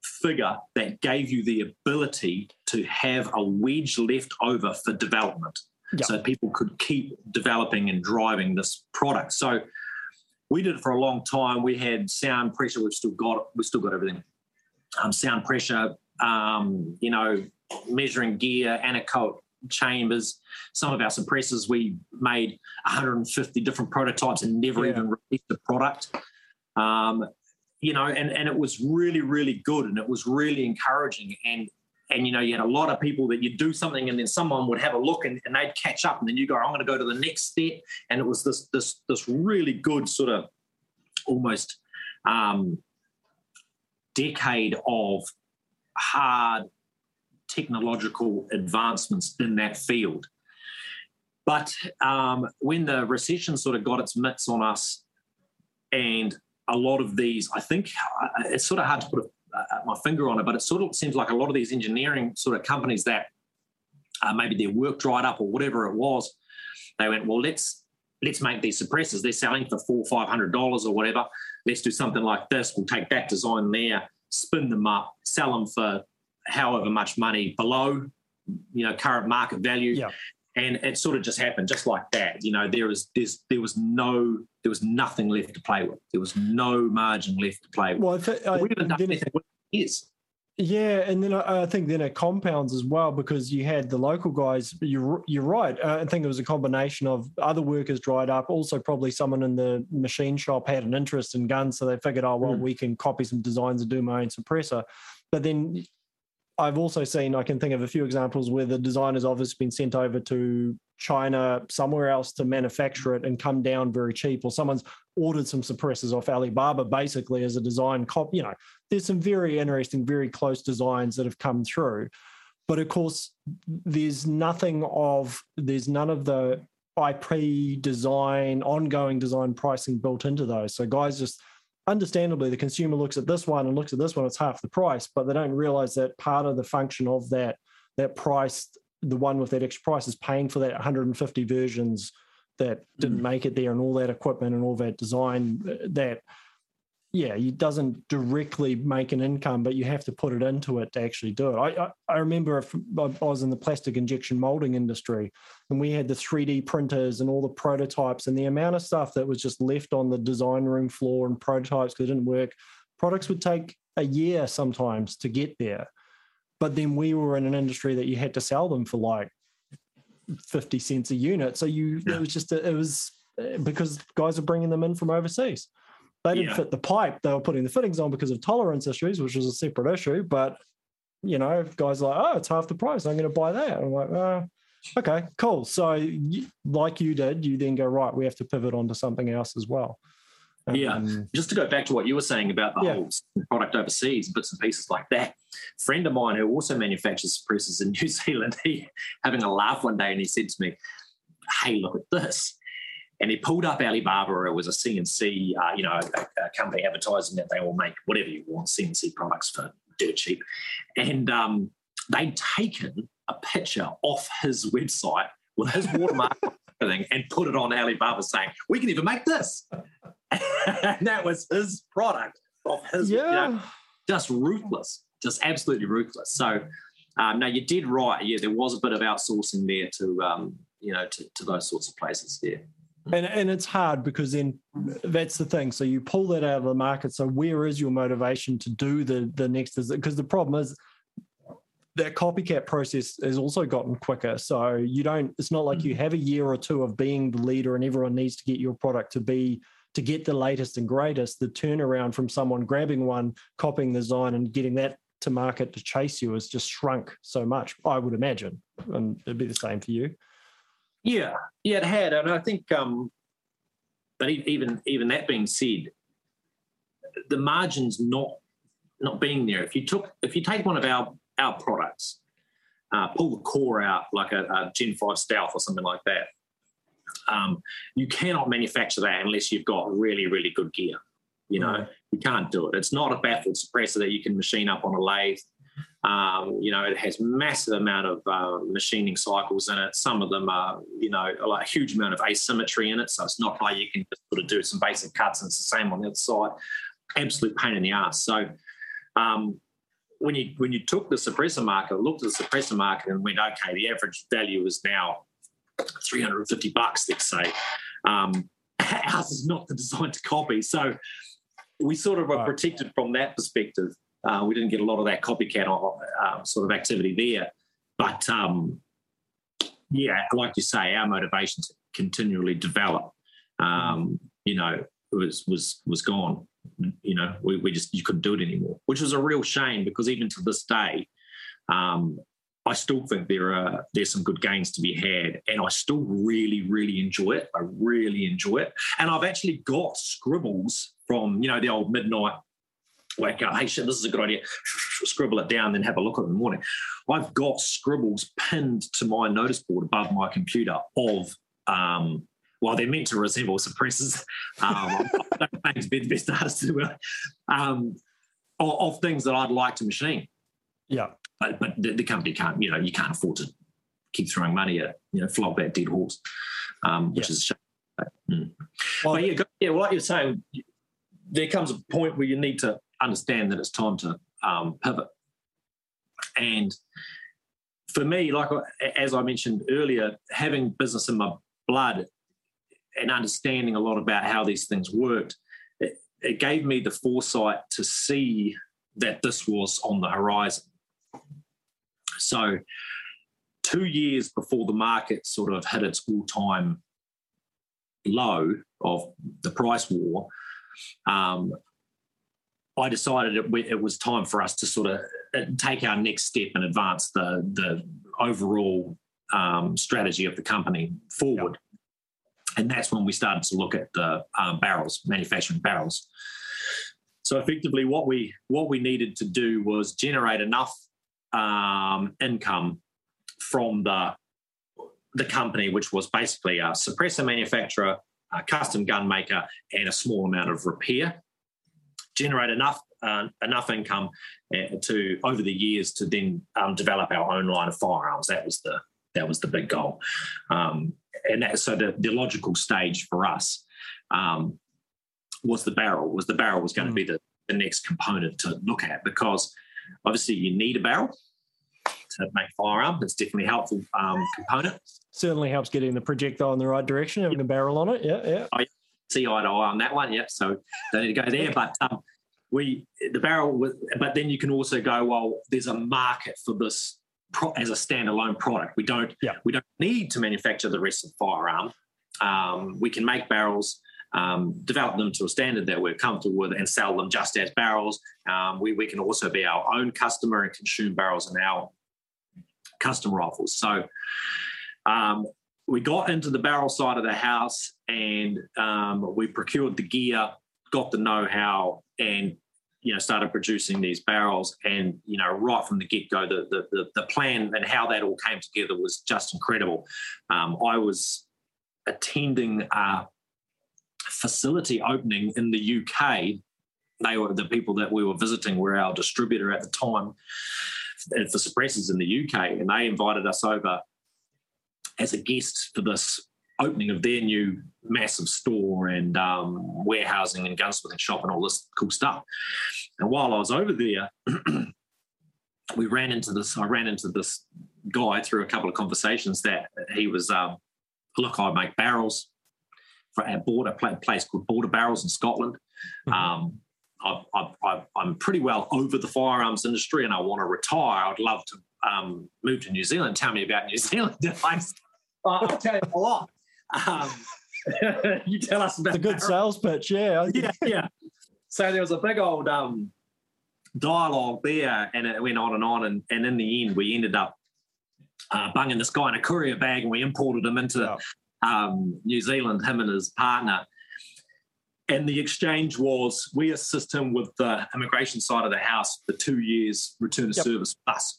figure that gave you the ability to have a wedge left over for development, yep. so people could keep developing and driving this product. So we did it for a long time. We had sound pressure. We've still got we've still got everything. Um, sound pressure, um, you know, measuring gear, anechoic chambers. Some of our suppressors, we made one hundred fifty different prototypes and never yeah. even released the product. Um, you know, and, and it was really, really good, and it was really encouraging. And, and, you know, you had a lot of people that you'd do something and then someone would have a look and, and they'd catch up, and then you go, I'm going to go to the next step. And it was this this this really good sort of almost... Um, decade of hard technological advancements in that field. But um, when the recession sort of got its mitts on us, and a lot of these, I think it's sort of hard to put my finger on it, but it sort of seems like a lot of these engineering sort of companies that uh, maybe their work dried up or whatever it was, they went, well, let's let's make these suppressors. They're selling for four, five hundred dollars or whatever. Let's do something like this. We'll take that design there, spin them up, sell them for however much money below, you know, current market value. Yeah. And it sort of just happened just like that. You know, there was there's, there was no there was nothing left to play with. There was no margin left to play with. Well, if it, I, we haven't done anything with it years. Yeah, and then I think then it compounds as well, because you had the local guys, you're, you're right, I think it was a combination of other workers dried up, also probably someone in the machine shop had an interest in guns, so they figured, oh, well, mm. we can copy some designs and do my own suppressor. But then I've also seen, I can think of a few examples where the designer's obviously been sent over to China, somewhere else to manufacture it and come down very cheap, or someone's ordered some suppressors off Alibaba basically as a design copy. You know, there's some very interesting, very close designs that have come through. But of course, there's nothing of, there's none of the I P design, ongoing design pricing built into those. So guys just, understandably, the consumer looks at this one and looks at this one, it's half the price, but they don't realize that part of the function of that, that price, the one with that extra price is paying for that one hundred fifty versions that didn't make it there and all that equipment and all that design that, yeah, it doesn't directly make an income, but you have to put it into it to actually do it. I, I, I remember if I was in the plastic injection molding industry and we had the three D printers and all the prototypes and the amount of stuff that was just left on the design room floor and prototypes that didn't work. Products would take a year sometimes to get there. But then we were in an industry that you had to sell them for like fifty cents a unit. So you, yeah. it was just, a, it was because guys are bringing them in from overseas. They didn't yeah. fit the pipe. They were putting the fittings on because of tolerance issues, which was a separate issue. But, you know, guys are like, oh, it's half the price. I'm going to buy that. I'm like, oh, okay, cool. So you, like you did, you then go, right, we have to pivot onto something else as well. Um, yeah. Just to go back to what you were saying about the yeah. whole product overseas, bits and pieces like that. A friend of mine who also manufactures suppressors in New Zealand, he having a laugh one day and he said to me, hey, look at this. And he pulled up Alibaba. It was a C N C, uh, you know, a, a company advertising that they will make whatever you want, C N C products for dirt cheap. And um, they'd taken a picture off his website with his watermark and put it on Alibaba saying, we can even make this. And that was his product off his, yeah. you know, just ruthless, just absolutely ruthless. So, um, no, you did right. Yeah, there was a bit of outsourcing there to, um, you know, to, to those sorts of places there. And and it's hard because then that's the thing. So you pull that out of the market. So where is your motivation to do the, the next? Because the problem is that copycat process has also gotten quicker. So you don't, it's not like you have a year or two of being the leader and everyone needs to get your product to be, to get the latest and greatest. The turnaround from someone grabbing one, copying the design and getting that to market to chase you has just shrunk so much, I would imagine. And it'd be the same for you. Yeah, yeah, it had, and I think, um, but even even that being said, the margin's not not being there. If you took if you take one of our our products, uh, pull the core out like a, a Gen five Stealth or something like that, um, you cannot manufacture that unless you've got really really good gear. You know, you can't do it. It's not a baffled suppressor that you can machine up on a lathe. Um, you know, it has massive amount of uh, machining cycles in it. Some of them are, you know, like a huge amount of asymmetry in it. So it's not like you can just sort of do some basic cuts and it's the same on the other side. Absolute pain in the ass. So um, when you when you took the suppressor market, looked at the suppressor market and went, okay, the average value is now three hundred fifty bucks, let's say. Um, ours is not the design to copy. So we sort of were protected from that perspective. Uh, we didn't get a lot of that copycat uh, sort of activity there. But, um, yeah, like you say, our motivation to continually develop, um, you know, was was was gone. You know, we, we just, you couldn't do it anymore, which was a real shame because even to this day, um, I still think there are there's some good gains to be had and I still really, really enjoy it. I really enjoy it. And I've actually got scribbles from, you know, the old midnight wake up, hey, shit, this is a good idea, scribble it down, then have a look at it in the morning. I've got scribbles pinned to my notice board above my computer of, um, well, they're meant to resemble suppressors. Um, I don't think they're the best artists to do it. Um, of, of things that I'd like to machine. Yeah. But, but the, the company can't, you know, you can't afford to keep throwing money at, you know, flog that dead horse, um, which yeah. is a shame. But, mm. well, but yeah, go, yeah, well, like you're saying, there comes a point where you need to understand that it's time to um, pivot. And for me, like as I mentioned earlier, having business in my blood and understanding a lot about how these things worked, it, it gave me the foresight to see that this was on the horizon. So two years before the market sort of hit its all-time low of the price war, um, I decided it, it was time for us to sort of take our next step and advance the the overall um, strategy of the company forward. Yep. And that's when we started to look at the um, barrels, manufacturing barrels. So effectively what we what we needed to do was generate enough um, income from the the company, which was basically a suppressor manufacturer, a custom gun maker, and a small amount of repair. Generate enough uh, enough income uh, to over the years to then um, develop our own line of firearms. That was the that was the big goal, um, and that, so the, the logical stage for us um, was the barrel. Was the barrel was going to be the, the next component to look at, because obviously you need a barrel to make a firearm. It's definitely a helpful um, component. Certainly helps getting the projectile in the right direction, having a barrel on it. Yeah, yeah. I, see eye to eye on that one, yeah, so don't need to go there. But um, we, the barrel, was, but then you can also go, well, there's a market for this pro- as a standalone product. We don't yeah. we don't need to manufacture the rest of the firearm. Um, we can make barrels, um, develop them to a standard that we're comfortable with and sell them just as barrels. Um, we, we can also be our own customer and consume barrels in our custom rifles. So um, we got into the barrel side of the house, and um, we procured the gear, got the know-how, and you know started producing these barrels. And you know, right from the get-go, the the the, the plan and how that all came together was just incredible. Um, I was attending a facility opening in the U K. They were the people that we were visiting were our distributor at the time for suppressors in the U K, and they invited us over as a guest for this opening of their new massive store and um, warehousing and gunsmithing shop and all this cool stuff. And while I was over there, we ran into this. I ran into this guy through a couple of conversations that he was, um, look, I make barrels for a border place called Border Barrels in Scotland. Mm-hmm. Um, I, I, I, I'm pretty well over the firearms industry, and I want to retire. I'd love to um, move to New Zealand. Tell me about New Zealand. I'll tell you a lot. Um, you tell us about it's a good barrels. Sales pitch, yeah. yeah, yeah. So there was a big old um, dialogue there, and it went on and on. And, and in the end, we ended up uh, bunging this guy in a courier bag, and we imported him into wow. um, New Zealand, him and his partner. And the exchange was we assist him with the immigration side of the house for two years return to yep. service plus.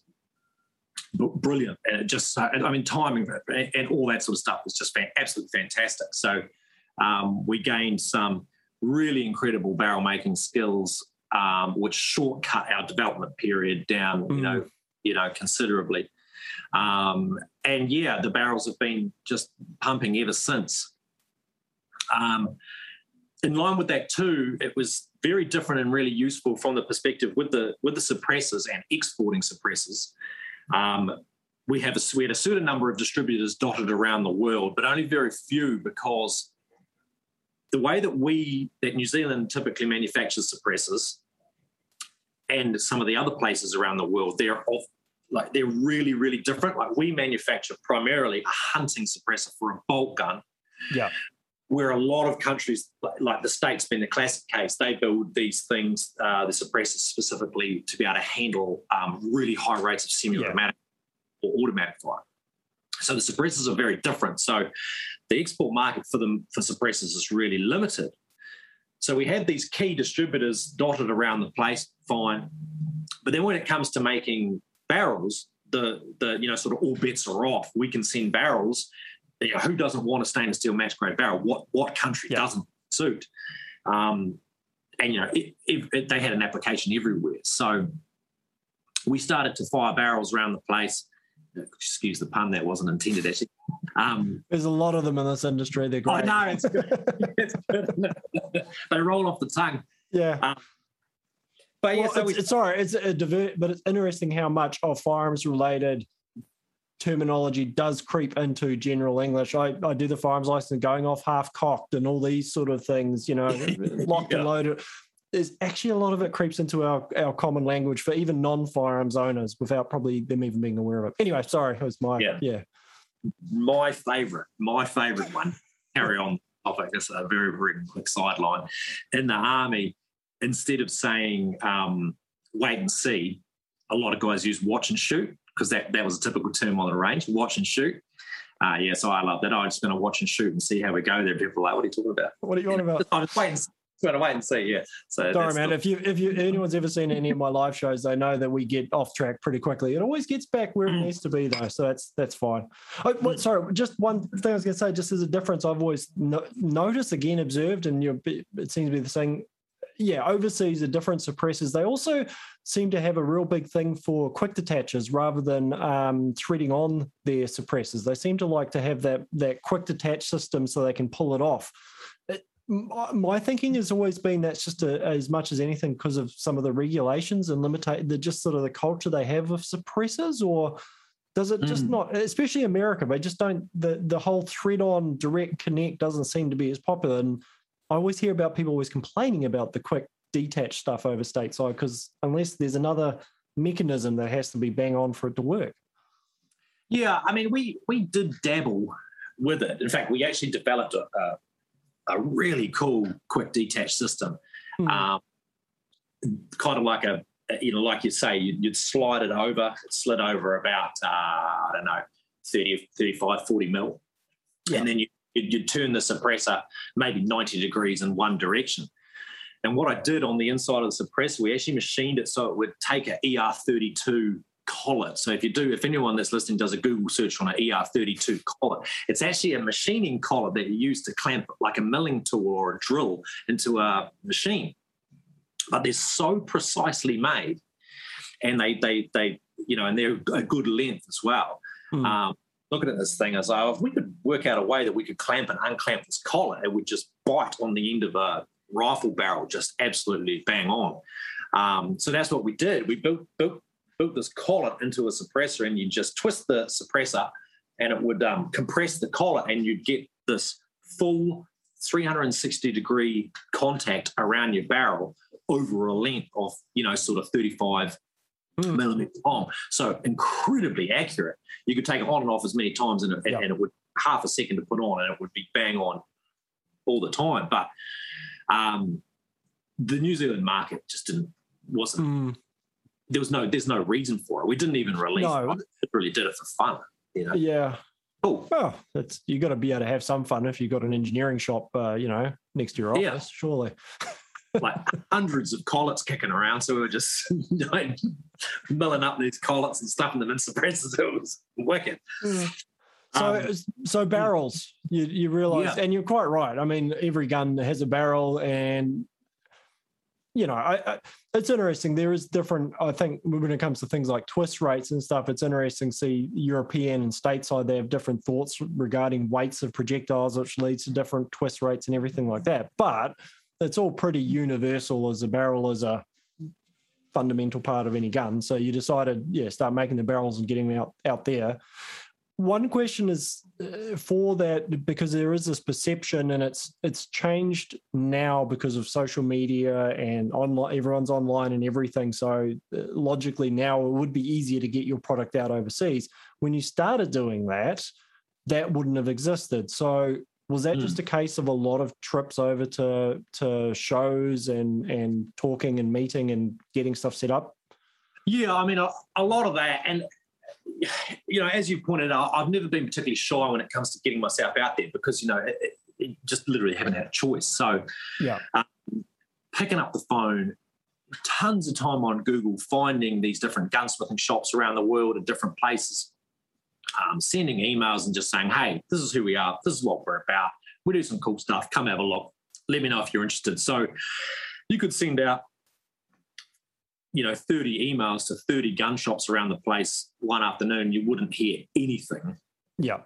Brilliant, and it just I mean timing and all that sort of stuff was just absolutely fantastic. So um, we gained some really incredible barrel making skills, um, which shortcut our development period down, you know, mm. you know considerably. Um, and yeah, the barrels have been just pumping ever since. Um, in line with that too, it was very different and really useful from the perspective with the with the suppressors and exporting suppressors. Um, we have a, we had a certain number of distributors dotted around the world, but only very few, because the way that we that New Zealand typically manufactures suppressors, and some of the other places around the world, they're off, like they're really really different. Like we manufacture primarily a hunting suppressor for a bolt gun, yeah. Where a lot of countries, like the States, being the classic case, they build these things, uh, the suppressors specifically, to be able to handle um, really high rates of semi-automatic yeah. or automatic fire. So the suppressors are very different. So the export market for them for suppressors is really limited. So we had these key distributors dotted around the place, fine. But then when it comes to making barrels, the the you know sort of all bets are off. We can send barrels. You know, who doesn't want a stainless steel match grade barrel? What what country yeah. doesn't suit? Um, and, you know, it, it, it, they had an application everywhere. So we started to fire barrels around the place. Excuse the pun, that wasn't intended, actually. Um, There's a lot of them in this industry. They're great. I know, it's good. it's good. They roll off the tongue. Yeah. Um, but, yeah, well, so it's, we... Sorry, it's a divert, but it's interesting how much of firearms-related terminology does creep into general English. I, I do the firearms license going off half-cocked and all these sort of things, you know, locked yeah. and loaded. There's actually a lot of it creeps into our, our common language for even non-firearms owners without probably them even being aware of it. Anyway, sorry, it was my, yeah. yeah. My favourite, my favourite one, carry on topic, it's a very, very quick sideline. In the Army, instead of saying um, wait and see, a lot of guys use watch and shoot, because that, that was a typical term on the range, watch and shoot. Uh, yeah, so I love that. I'm just going to watch and shoot and see how we go there. People are like, what are you talking about? What are you on about? I'm just waiting. Got to wait and see, yeah. So sorry, man. Cool. If you, if you, anyone's ever seen any of my live shows, they know that we get off track pretty quickly. It always gets back where it needs to be, though. So that's that's fine. Oh, well, sorry, just one thing I was going to say. Just as a difference, I've always no- noticed, again, observed, and you're, it seems to be the thing. Yeah, overseas, the different suppressors, they also seem to have a real big thing for quick detaches rather than um, threading on their suppressors. They seem to like to have that that quick detach system so they can pull it off. It, My thinking has always been that's just a, as much as anything because of some of the regulations and limitate the just sort of the culture they have of suppressors, or does it mm. just not? Especially America, they just don't. The the whole thread-on direct connect doesn't seem to be as popular. And I always hear about people always complaining about the quick detach stuff over stateside because unless there's another mechanism that has to be bang on for it to work. Yeah, I mean, we we did dabble with it. In fact, we actually developed a. a a really cool quick detach system, mm. um, kind of like a, you know, like you say, you'd, you'd slide it over, it slid over about, uh, I don't know, thirty, thirty-five, forty mil. Yeah. And then you, you'd, you'd turn the suppressor maybe ninety degrees in one direction. And what I did on the inside of the suppressor, we actually machined it so it would take an E R thirty-two collet. So if you do, if anyone that's listening does a Google search on an E R thirty-two collet, it's actually a machining collet that you use to clamp like a milling tool or a drill into a machine. But they're so precisely made, and they they they you know, and they're a good length as well. Mm. Um, looking at this thing, I was like, oh, if we could work out a way that we could clamp and unclamp this collet, it would just bite on the end of a rifle barrel, just absolutely bang on. Um, so that's what we did. We built built. built this collet into a suppressor, and you just twist the suppressor and it would um, compress the collet, and you'd get this full three hundred sixty degree contact around your barrel over a length of, you know, sort of thirty-five mm. millimeter long. So incredibly accurate. You could take it on and off as many times, and it, yep. and it would half a second to put on, and it would be bang on all the time. But um, the New Zealand market just didn't, wasn't. Mm. There was no, there's no reason for it. We didn't even release no. it. We really did it for fun, you know. Yeah. Cool. Well, that's, you got to be able to have some fun if you've got an engineering shop, uh, you know, next to your office, yeah. surely. Like hundreds of collets kicking around, so we were just you know, milling up these collets and stuffing them in suppressors. It was wicked. Mm. So, um, so barrels. You you realise, yeah. and you're quite right. I mean, every gun has a barrel, and you know, I, I, it's interesting. There is different, I think, when it comes to things like twist rates and stuff, it's interesting to see European and stateside, they have different thoughts regarding weights of projectiles, which leads to different twist rates and everything like that. But it's all pretty universal as a barrel is a fundamental part of any gun. So you decided, yeah, start making the barrels and getting them out, out there. One question is for that, because there is this perception, and it's it's changed now because of social media and online, everyone's online and everything. So logically now it would be easier to get your product out overseas. When you started doing that, that wouldn't have existed. So was that mm. just a case of a lot of trips over to to shows and and talking and meeting and getting stuff set up? Yeah, I mean, a, a lot of that. And you know, as you pointed out, I've never been particularly shy when it comes to getting myself out there because, you know, it, it, it just literally haven't had a choice. So yeah. um, picking up the phone, tons of time on Google, finding these different gunsmithing shops around the world in different places, um, sending emails and just saying, hey, this is who we are. This is what we're about. We do some cool stuff. Come have a look. Let me know if you're interested. So you could send out, you know, thirty emails to thirty gun shops around the place one afternoon, you wouldn't hear anything. Yeah.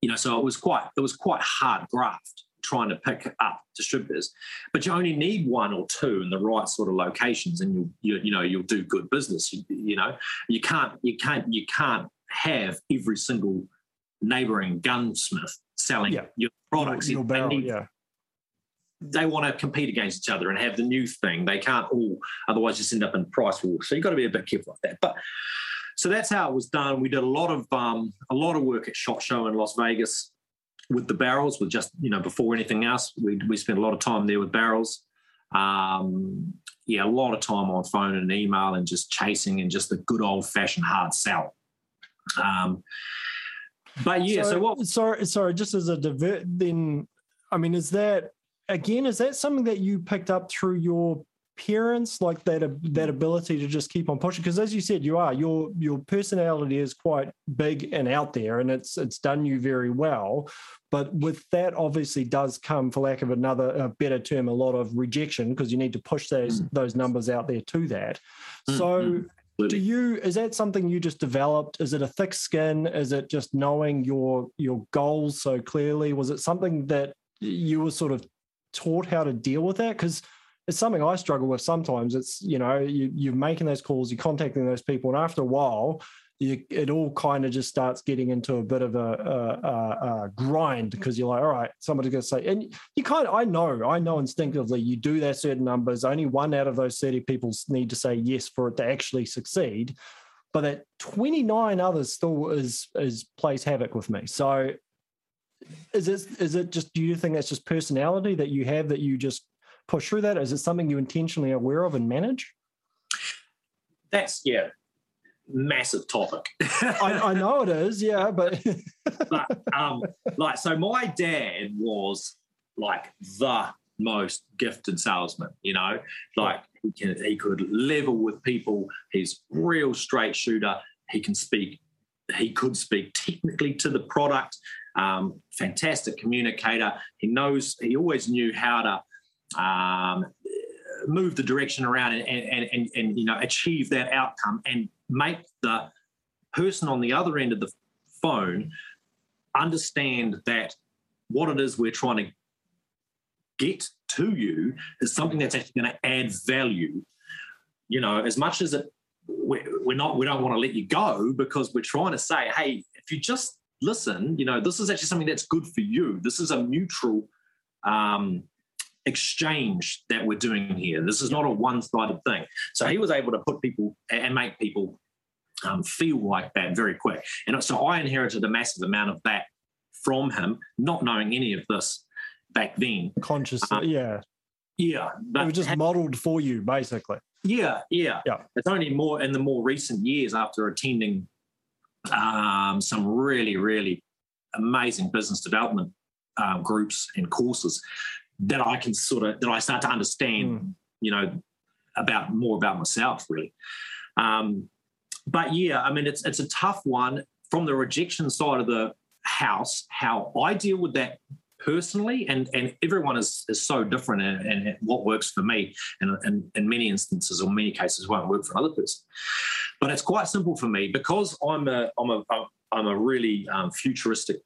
You know, so it was quite, it was quite hard graft trying to pick up distributors, but you only need one or two in the right sort of locations, and you'll, you, you know, you'll do good business. You, you know, you can't, you can't, you can't have every single neighbouring gunsmith selling yeah. your products. Your, your barrel, need, yeah. They want to compete against each other and have the new thing. They can't all, otherwise just end up in price war. So you've got to be a bit careful of that. But so that's how it was done. We did a lot of um, a lot of work at Shot Show in Las Vegas with the barrels. With just you know before anything else, we we spent a lot of time there with barrels. Um, yeah, a lot of time on phone and email and just chasing and just the good old-fashioned hard sell. Um, but, yeah, so, so what... Sorry, sorry, just as a divert then, I mean, is that, again, is that something that you picked up through your parents, like that that ability to just keep on pushing? Because as you said, you are, your your personality is quite big and out there, and it's it's done you very well. But with that obviously does come, for lack of another a better term, a lot of rejection, because you need to push those mm. those numbers out there to that. Mm-hmm. So do you, is that something you just developed? Is it a thick skin? Is it just knowing your your goals so clearly? Was it something that you were sort of taught how to deal with that? Because it's something I struggle with sometimes. It's, you know, you, you're making those calls, you're contacting those people, and after a while, you, it all kind of just starts getting into a bit of a, a, a, a grind, because you're like, all right, somebody's going to say, and you kind of, I know, I know instinctively, you do that certain numbers, only one out of those thirty people need to say yes for it to actually succeed, but that twenty-nine others still is is plays havoc with me. So is it, is it just, do you think that's just personality that you have, that you just push through that? Is it something you intentionally are aware of and manage? That's, yeah, massive topic. I, I know it is, yeah, but... but um, like, so my dad was, like, the most gifted salesman, you know? Like, he, can, he could level with people. He's real straight shooter. He can speak... He could speak technically to the product. Um, fantastic communicator. He knows... He always knew how to... Um, move the direction around and, and, and, and, you know, achieve that outcome and make the person on the other end of the phone understand that what it is we're trying to get to you is something that's actually going to add value. You know, as much as it, we're not, we don't want to let you go because we're trying to say, hey, if you just listen, you know, this is actually something that's good for you. This is a mutual, um, exchange that we're doing here. This is not a one-sided thing. So he was able to put people and make people um, feel like that very quick. And so I inherited a massive amount of that from him, not knowing any of this back then. Consciously, um, yeah. Yeah. But it was just had, modelled for you, basically. Yeah, yeah, yeah. It's only more in the more recent years after attending um, some really, really amazing business development uh, groups and courses that I can sort of, that I start to understand, mm. you know, about more about myself really. Um, but yeah, I mean, it's, it's a tough one from the rejection side of the house, how I deal with that personally. And, and everyone is, is so different, and, and what works for me and in, in many instances or many cases won't work for another person, but it's quite simple for me because I'm a, I'm a, I'm a really um, futuristic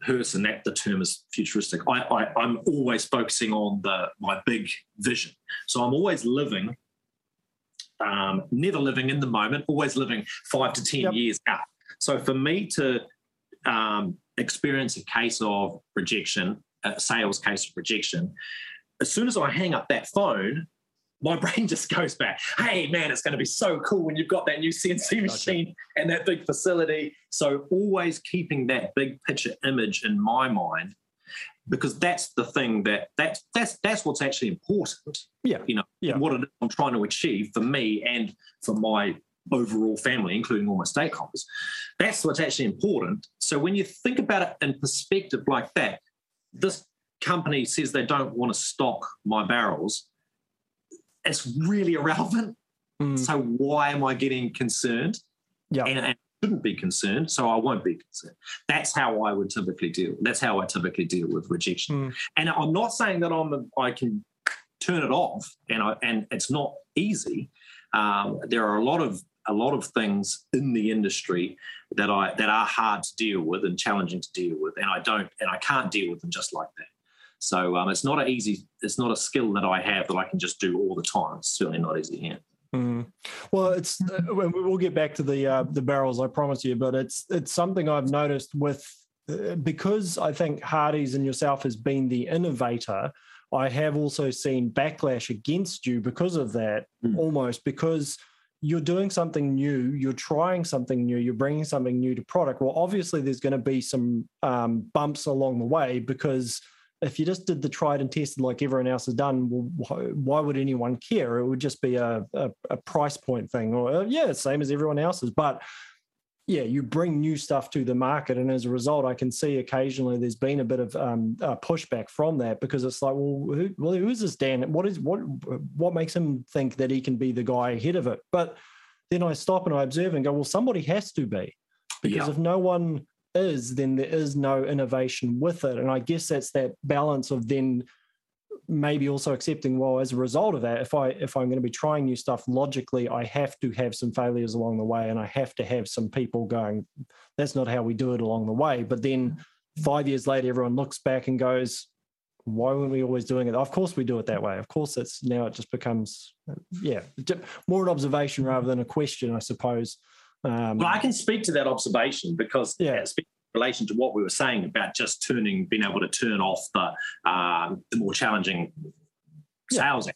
person. That the term is futuristic. I, I, I'm always focusing on the my big vision. So I'm always living, um, never living in the moment, always living five to ten yep. years out. So for me to um, experience a case of rejection, a sales case of rejection, as soon as I hang up that phone, my brain just goes back, hey, man, it's going to be so cool when you've got that new C N C machine and that big facility. So always keeping that big picture image in my mind, because that's the thing that that's that's, that's what's actually important, yeah. you know, yeah. what I'm trying to achieve for me and for my overall family, including all my stakeholders. That's what's actually important. So when you think about it in perspective like that, this company says they don't want to stock my barrels. It's really irrelevant. Mm. So why am I getting concerned? Yeah, and, and I shouldn't be concerned, so I won't be concerned. That's how I would typically deal. That's how I typically deal with rejection. Mm. And I'm not saying that I'm a, I can turn it off, and I, and it's not easy. Um, there are a lot of a lot of things in the industry that I that are hard to deal with and challenging to deal with, and I don't and I can't deal with them just like that. So um, it's not an easy, it's not a skill that I have that I can just do all the time. It's certainly not easy here. Mm. Well, it's, uh, we'll get back to the uh, the barrels, I promise you, but it's it's something I've noticed with, uh, because I think Hardy's and yourself has been the innovator, I have also seen backlash against you because of that, mm. almost because you're doing something new, you're trying something new, you're bringing something new to product. Well, obviously there's going to be some um, bumps along the way because if you just did the tried and tested like everyone else has done, well, why would anyone care? It would just be a, a, a price point thing, or uh, yeah, same as everyone else's. But yeah, you bring new stuff to the market, and as a result, I can see occasionally there's been a bit of um, uh, pushback from that, because it's like, well, who, well, who is this Dan? What is what? What makes him think that he can be the guy ahead of it? But then I stop and I observe and go, well, somebody has to be, because yeah. if no one is, then there is no innovation with it. And I guess that's that balance of then maybe also accepting, well, as a result of that, if I if I'm going to be trying new stuff logically, I have to have some failures along the way, and I have to have some people going, that's not how we do it along the way. But then five years later, everyone looks back and goes, why weren't we always doing it? Of course we do it that way. Of course it's now it just becomes, yeah, more an observation rather than a question, I suppose. Um, well, I can speak to that observation because yeah. in relation to what we were saying about just turning, being able to turn off the, uh, the more challenging sales. Yeah.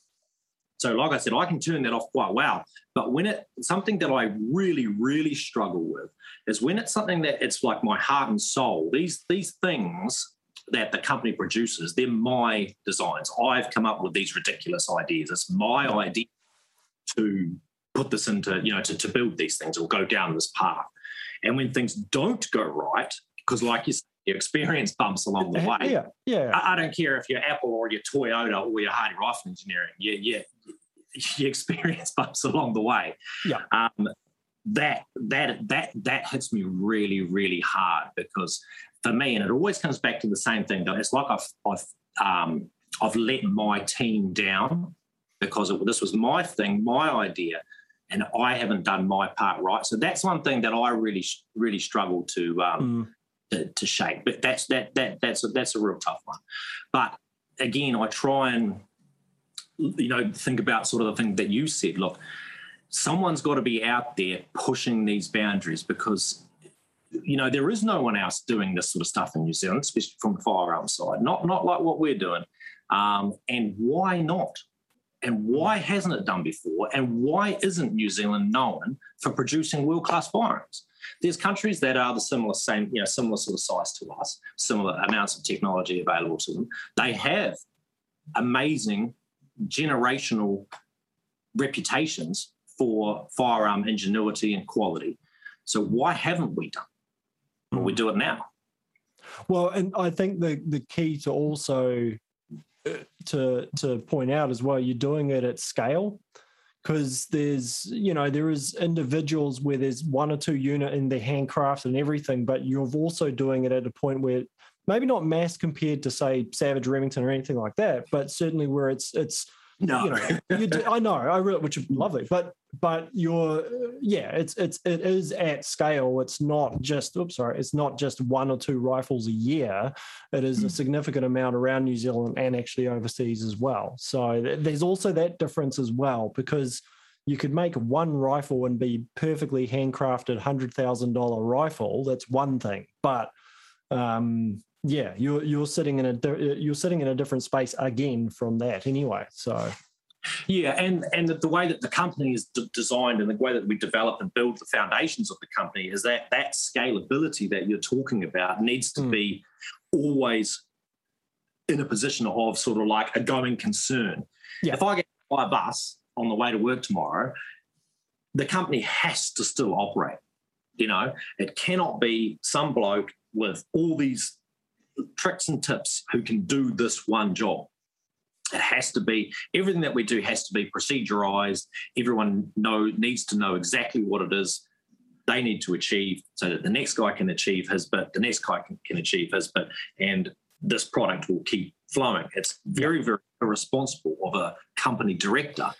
So like I said, I can turn that off quite well. But when it, something that I really, really struggle with is when it's something that it's like my heart and soul, these, these things that the company produces, they're my designs. I've come up with these ridiculous ideas. It's my idea to put this into, you know, to, to build these things or go down this path. And when things don't go right, because like you said, you experience bumps along the way. Yeah, yeah. I, I don't care if you're Apple or you're Toyota or you're Hardy Rifle Engineering. Yeah, yeah. You experience bumps along the way. Yeah. Um, that that that that hits me really, really hard because for me, and it always comes back to the same thing, though, it's like I've I've um, I've let my team down because it, this was my thing, my idea, and I haven't done my part right. So that's one thing that I really, really struggle to um, mm. to, to shake. But that's that that that's a, that's a real tough one. But again, I try and you know think about sort of the thing that you said. Look, someone's got to be out there pushing these boundaries because. You know, there is no one else doing this sort of stuff in New Zealand, especially from the firearm side, not not like what we're doing. Um, and why not? And why hasn't it done before? And why isn't New Zealand known for producing world-class firearms? There's countries that are the similar same, you know, similar sort of size to us, similar amounts of technology available to them. They have amazing generational reputations for firearm ingenuity and quality. So why haven't we done? Well, we do it now. Well, and I think the, the key to also to to point out as well, you're doing it at scale because there's, you know, there is individuals where there's one or two unit in their handcraft and everything, but you're also doing it at a point where maybe not mass compared to, say, Savage Remington or anything like that, but certainly where it's it's no, you know, you do, I know, I really, which is lovely, but but you're, yeah, it's it's it is at scale. It's not just, oops, sorry, it's not just one or two rifles a year. It is a significant amount around New Zealand and actually overseas as well. So th- there's also that difference as well because you could make one rifle and be perfectly handcrafted one hundred thousand dollars rifle. That's one thing, but. Um, Yeah, you're you're sitting in a you're sitting in a different space again from that anyway. So, yeah, and and the way that the company is d- designed and the way that we develop and build the foundations of the company is that that scalability that you're talking about needs to mm. be always in a position of sort of like a going concern. Yeah. If I get by a bus on the way to work tomorrow, the company has to still operate. You know, it cannot be some bloke with all these tricks and tips who can do this one job. It has to be, everything that we do has to be procedurized. Everyone know, needs to know exactly what it is they need to achieve so that the next guy can achieve his bit, the next guy can, can achieve his bit, and this product will keep flowing. It's very, very irresponsible of a company director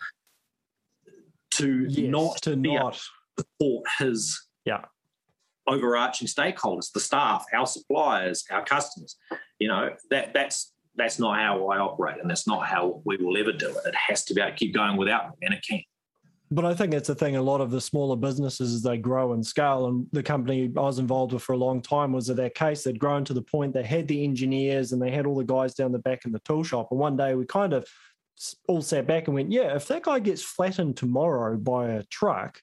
to yes, not to not support his yeah. overarching stakeholders, the staff, our suppliers, our customers. You know, that that's that's not how I operate, and that's not how we will ever do it. It has to be able to keep going without me, and it can. But I think that's the thing. A lot of the smaller businesses, as they grow and scale, and the company I was involved with for a long time was in that case. They'd grown to the point they had the engineers and they had all the guys down the back in the tool shop. And one day we kind of all sat back and went, yeah, if that guy gets flattened tomorrow by a truck,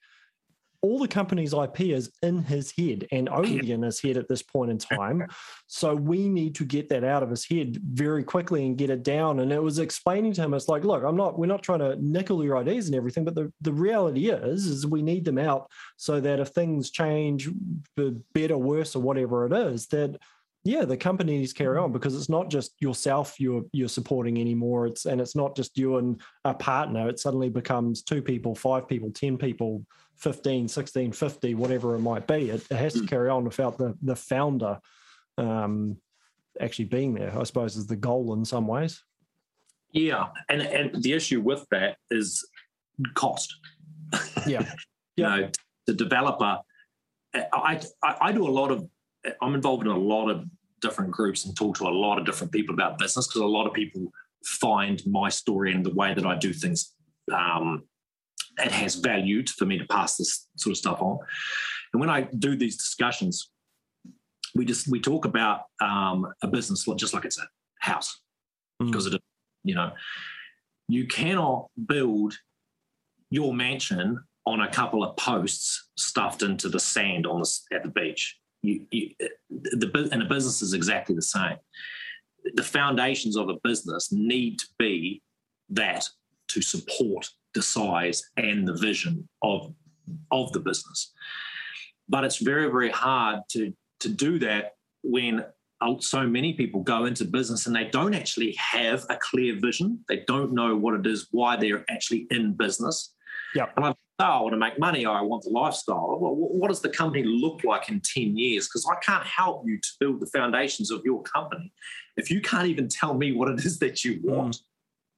all the company's I P is in his head and only in his head at this point in time. So we need to get that out of his head very quickly and get it down. And it was explaining to him, it's like, look, I'm not, we're not trying to nickel your ideas and everything, but the, the reality is, is we need them out so that if things change for better, worse, or whatever it is, that yeah, the companies carry on, because it's not just yourself you're you're supporting anymore. It's and it's not just you and a partner. It suddenly becomes two people, five people, ten people, fifteen, sixteen, fifty, whatever it might be. It, it has to carry on without the the founder um, actually being there, I suppose, is the goal in some ways. Yeah, and and the issue with that is cost. Yeah, yeah. You know, the developer. I, I I do a lot of. I'm involved in a lot of different groups and talk to a lot of different people about business, because a lot of people find my story and the way that I do things, um, it has value for me to pass this sort of stuff on. And when I do these discussions, we just, we talk about um, a business just like it's a house, mm. because it, you know, you cannot build your mansion on a couple of posts stuffed into the sand on the, at the beach. You, you, the, and a business is exactly the same. The foundations of a business need to be that to support the size and the vision of of the business. But it's very, very hard to to do that when so many people go into business and they don't actually have a clear vision. They don't know what it is, why they're actually in business. Yeah. And I've oh, I want to make money, or I want the lifestyle. Well, what does the company look like in ten years? Because I can't help you to build the foundations of your company if you can't even tell me what it is that you want.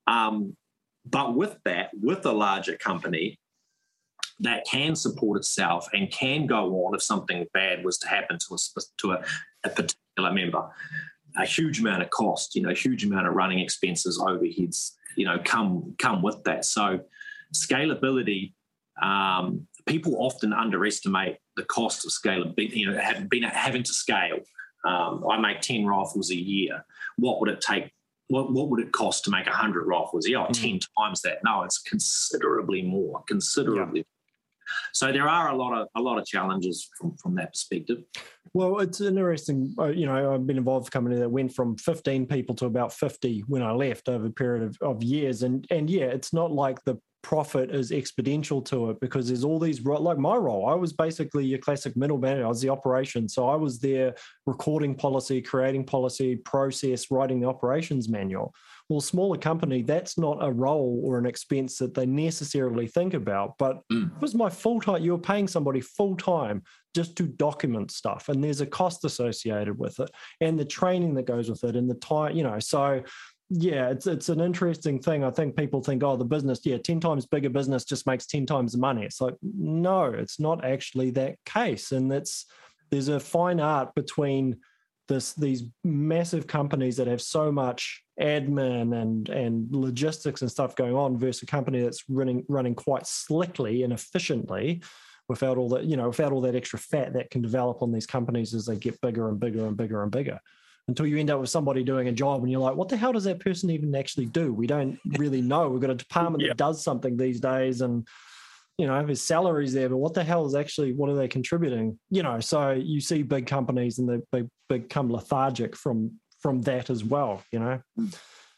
Mm. Um, but with that, with a larger company that can support itself and can go on if something bad was to happen to a, to a, a particular member, a huge amount of cost, you know, a huge amount of running expenses, overheads, you know, come come with that. So scalability. Um, people often underestimate the cost of scale, you know, having, been, having to scale. Um, I make ten rifles a year. What would it take? What, what would it cost to make one hundred rifles? Yeah, mm. ten times that. No, it's considerably more, considerably. Yeah. So there are a lot of a lot of challenges from, from that perspective. Well, it's interesting. Uh, you know, I've been involved with a company that went from fifteen people to about fifty when I left over a period of, of years. And and yeah, it's not like the profit is exponential to it, because there's all these, like my role, I was basically your classic middle manager. I was the operation. So I was there recording policy, creating policy, process, writing the operations manual. Well, smaller company, that's not a role or an expense that they necessarily think about, but mm. it was my full-time, you're paying somebody full-time just to document stuff, and there's a cost associated with it, and the training that goes with it, and the time, you know, so... Yeah, it's it's an interesting thing. I think people think, oh, the business, yeah, ten times bigger business just makes ten times the money. It's like, no, it's not actually that case. And that's there's a fine art between this these massive companies that have so much admin and and logistics and stuff going on versus a company that's running running quite slickly and efficiently without all that, you know, without all that extra fat that can develop on these companies as they get bigger and bigger and bigger and bigger. Until you end up with somebody doing a job and you're like, what the hell does that person even actually do? We don't really know. We've got a department yeah. that does something these days, and, you know, there's salaries there, but what the hell is actually, what are they contributing? You know, so you see big companies and they, they become lethargic from from that as well, you know?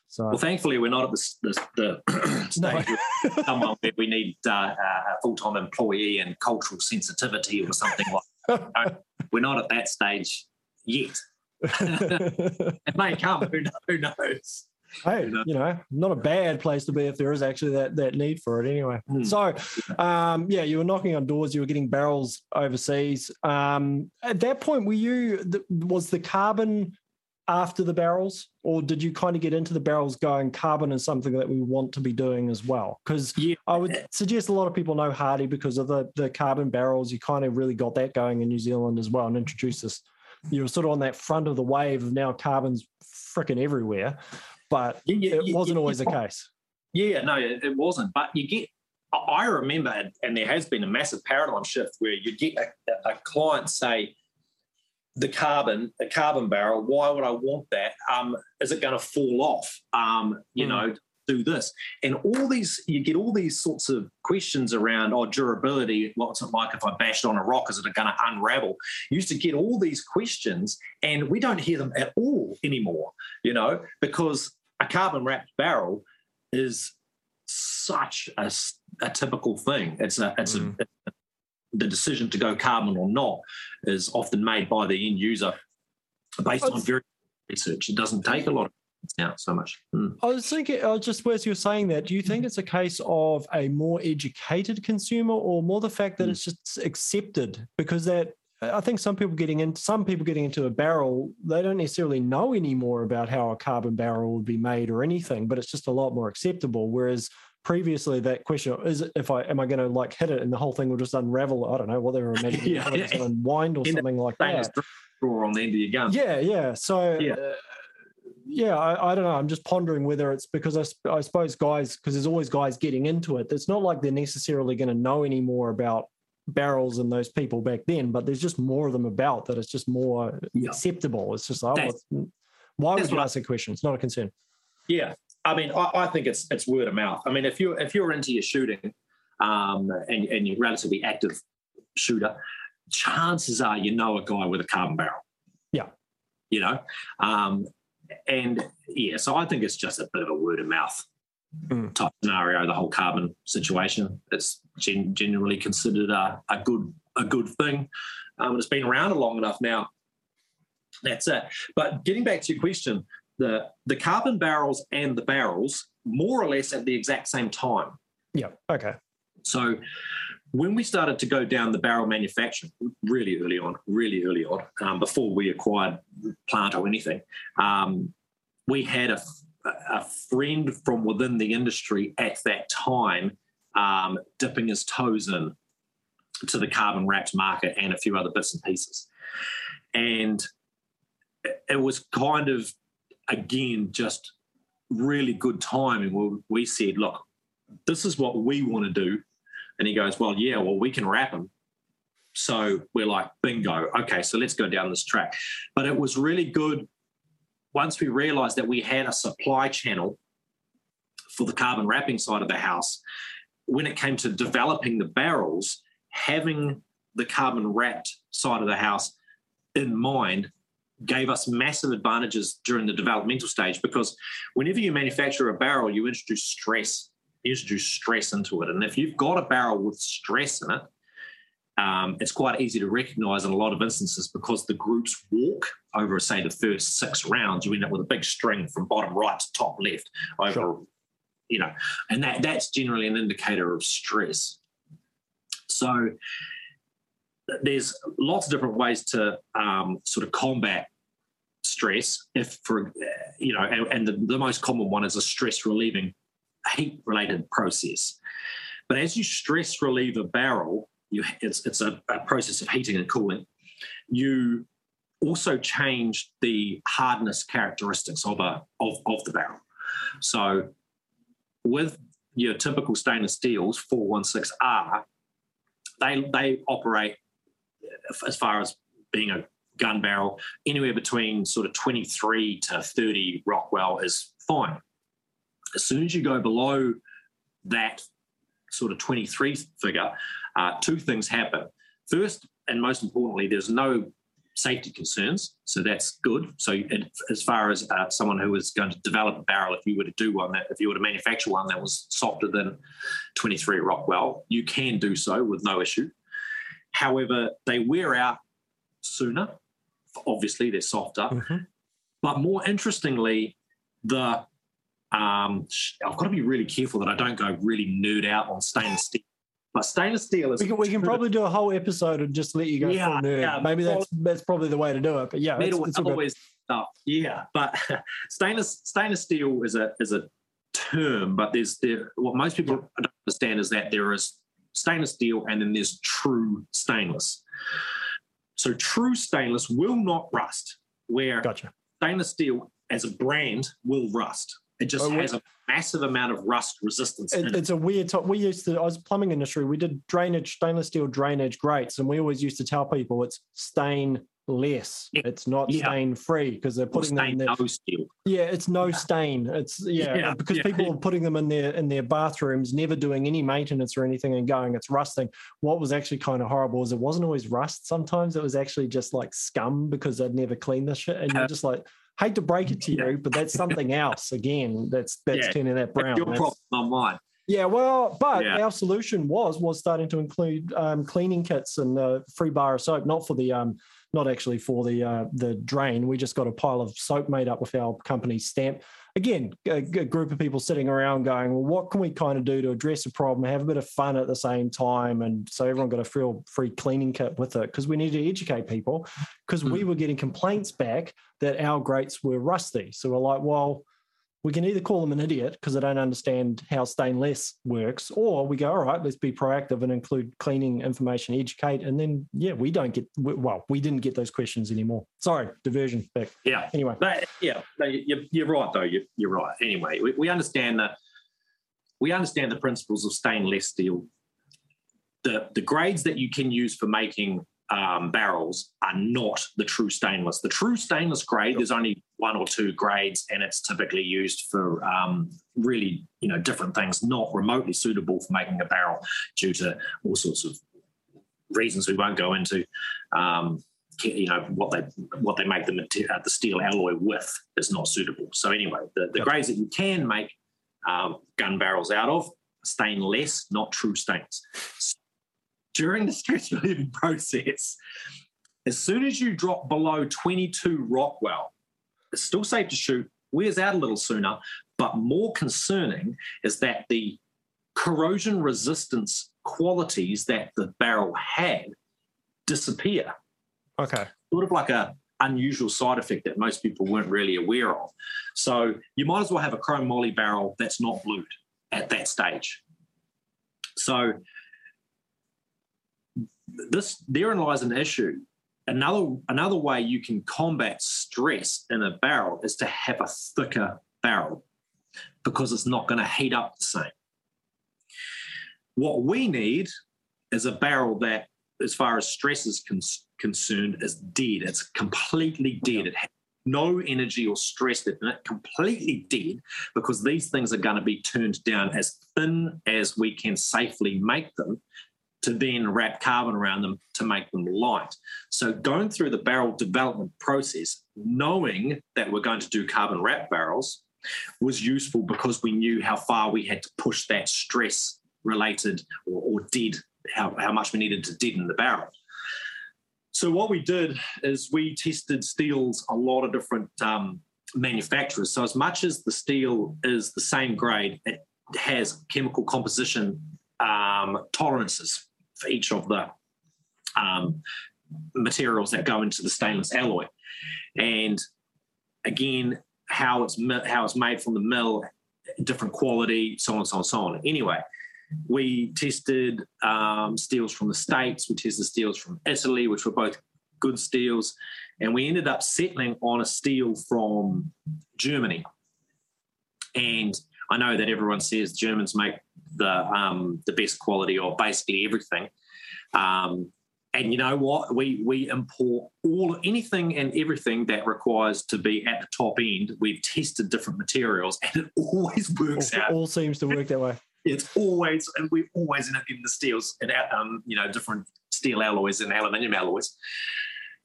So, well, thankfully, we're not at the, the, the stage no. where someone where we need uh, a full-time employee and cultural sensitivity or something like that. We're not at that stage yet. It may come. Who, who knows? Hey, who knows? You know, not a bad place to be if there is actually that that need for it. Anyway, mm. so um, yeah, you were knocking on doors. You were getting barrels overseas. Um, at that point, were you th- was the carbon after the barrels, or did you kind of get into the barrels going carbon is something that we want to be doing as well? Because yeah. I would suggest a lot of people know Hardy because of the the carbon barrels. You kind of really got that going in New Zealand as well, and introduced us. You're sort of on that front of the wave of now carbon's fricking everywhere, but yeah, yeah, it yeah, wasn't yeah, always yeah. the case. Yeah, no, it wasn't. But you get, I remember, and there has been a massive paradigm shift where you get a, a client say, the carbon, a carbon barrel, why would I want that? Um, is it going to fall off? Um, you mm. know, do this? And all these, you get all these sorts of questions around, oh, durability, what's it like if I bashed on a rock, is it going to unravel? You used to get all these questions, and we don't hear them at all anymore, you know, because a carbon-wrapped barrel is such a, a typical thing. It's a, it's mm. a, the decision to go carbon or not is often made by the end user based on very research. It doesn't take a lot of now so much. Mm. I was thinking, uh, just as you're saying that, do you think it's a case of a more educated consumer, or more the fact that mm. it's just accepted? Because that, I think some people getting in, some people getting into a barrel, they don't necessarily know anymore about how a carbon barrel would be made or anything, but it's just a lot more acceptable. Whereas previously, that question is, if I am I going to like hit it and the whole thing will just unravel? I don't know what they were imagining, yeah, yeah. unwind or in something like that. Drawer on the end of your gun. Yeah, yeah. So. Yeah. Uh, Yeah, I, I don't know. I'm just pondering whether it's because I, I suppose guys, because there's always guys getting into it. It's not like they're necessarily going to know any more about barrels and those people back then, but there's just more of them about that. It's just more yeah. acceptable. It's just like, that's, oh, why would you ask a question? It's not a concern. Yeah, I mean, I, I think it's it's word of mouth. I mean, if you're if you're into your shooting, um, and and you're a relatively active shooter, chances are you know a guy with a carbon barrel. Yeah, you know. Um, And, yeah, so I think it's just a bit of a word-of-mouth mm. type scenario, the whole carbon situation. It's gen- generally considered a, a good a good thing. Um, it's been around long enough now. That's it. But getting back to your question, the, the carbon barrels and the barrels more or less at the exact same time. Yeah, okay. So when we started to go down the barrel manufacturing really early on, really early on, um, before we acquired plant or anything, um, we had a, a friend from within the industry at that time um, dipping his toes in to the carbon-wrapped market and a few other bits and pieces. And it was kind of, again, just really good timing where we said, look, this is what we want to do. And he goes, well, yeah, well, we can wrap them. So we're like, bingo. Okay, so let's go down this track. But it was really good once we realised that we had a supply channel for the carbon wrapping side of the house. When it came to developing the barrels, having the carbon wrapped side of the house in mind gave us massive advantages during the developmental stage, because whenever you manufacture a barrel, you introduce stress. You introduce stress into it. And if you've got a barrel with stress in it, um, it's quite easy to recognise in a lot of instances, because the groups walk over, say, the first six rounds, you end up with a big string from bottom right to top left over, sure. you know, and that that's generally an indicator of stress. So there's lots of different ways to um, sort of combat stress, if for, you know, and, and the, the most common one is a stress relieving heat-related process. But as you stress relieve a barrel, you, it's, it's a, a process of heating and cooling, you also change the hardness characteristics of, a, of, of the barrel. So with your typical stainless steels, four sixteen R, they, they operate, as far as being a gun barrel, anywhere between sort of twenty-three to thirty Rockwell is fine. As soon as you go below that sort of twenty-three figure, uh, two things happen. First, and most importantly, there's no safety concerns, so that's good. So it, as far as uh, someone who is going to develop a barrel, if you were to do one, that if you were to manufacture one that was softer than twenty-three Rockwell, you can do so with no issue. However, they wear out sooner. Obviously, they're softer. Mm-hmm. But more interestingly, the... Um, I've got to be really careful that I don't go really nerd out on stainless steel. But stainless steel is... We can, we can probably do a whole episode and just let you go yeah, full nerd. Yeah, Maybe that's that's probably the way to do it. But yeah, metal it's, it's always stuff. Yeah, but stainless stainless steel is a is a term. But there's there what most people don't understand is that there is stainless steel and then there's true stainless. So true stainless will not rust. Where gotcha. Stainless steel as a brand will rust. It just oh, has a massive amount of rust resistance. It, in it. It's a weird top. We used to, I was plumbing industry, we did drainage, stainless steel drainage grates, and we always used to tell people it's stainless less. It's not yeah. stain free because they're putting them in their, no steel. Yeah, it's no yeah. stain. It's yeah, yeah. because yeah. people are putting them in their in their bathrooms, never doing any maintenance or anything, and going, it's rusting. What was actually kind of horrible is it wasn't always rust. Sometimes it was actually just like scum because they'd never cleaned this shit, and uh, you're just like, hate to break it to you, yeah. but that's something else again. That's that's yeah. turning that brown. That's your that's, problem, not mine. Yeah, well, but yeah. our solution was was starting to include um, cleaning kits and a uh, free bar of soap, not for the, um, not actually for the uh, the drain. We just got a pile of soap made up with our company stamp. Again, a, a group of people sitting around going, well, what can we kind of do to address the problem, have a bit of fun at the same time? And so everyone got a free, free cleaning kit with it because we needed to educate people because mm. we were getting complaints back that our grates were rusty. So we're like, well, we can either call them an idiot because they don't understand how stainless works, or we go, all right, let's be proactive and include cleaning information, educate, and then, yeah, we don't get, well, we didn't get those questions anymore. Sorry, diversion back. Yeah. Anyway. But, yeah, no, you're, you're right, though. You're, you're right. Anyway, we, we understand that. We understand the principles of stainless steel. The, the grades that you can use for making um, barrels are not the true stainless. The true stainless grade, there's only one or two grades, and it's typically used for um, really, you know, different things, not remotely suitable for making a barrel due to all sorts of reasons we won't go into. Um, you know, what they what they make the material, the steel alloy with is not suitable. So anyway, the, the grades that you can make uh, gun barrels out of, stainless, not true stains. So during the stretch relieving process, as soon as you drop below twenty-two Rockwell, it's still safe to shoot, wears out a little sooner, but more concerning is that the corrosion resistance qualities that the barrel had disappear. Okay. Sort of like a unusual side effect that most people weren't really aware of. So you might as well have a chrome moly barrel that's not blued at that stage. So this, therein lies an issue. Another another way you can combat stress in a barrel is to have a thicker barrel because it's not going to heat up the same. What we need is a barrel that, as far as stress is con- concerned, is dead. It's completely dead. It has no energy or stress in it, completely dead, because these things are going to be turned down as thin as we can safely make them, to then wrap carbon around them to make them light. So going through the barrel development process, knowing that we're going to do carbon wrap barrels, was useful because we knew how far we had to push that stress-related or, or dead, how, how much we needed to deaden the barrel. So what we did is we tested steels a lot of different um, manufacturers. So as much as the steel is the same grade, it has chemical composition um, tolerances for each of the um, materials that go into the stainless alloy, and again how it's how it's made from the mill, different quality, so on, so on, so on. Anyway, we tested um, steels from the States, we tested steels from Italy, which were both good steels, and we ended up settling on a steel from Germany. And I know that everyone says Germans make the um, the best quality or basically everything. Um, and you know what? We we import all anything and everything that requires to be at the top end. We've tested different materials and it always works all, out. It all seems to work that way. It's always, and we always end up getting the steels and um, you know, different steel alloys and aluminium alloys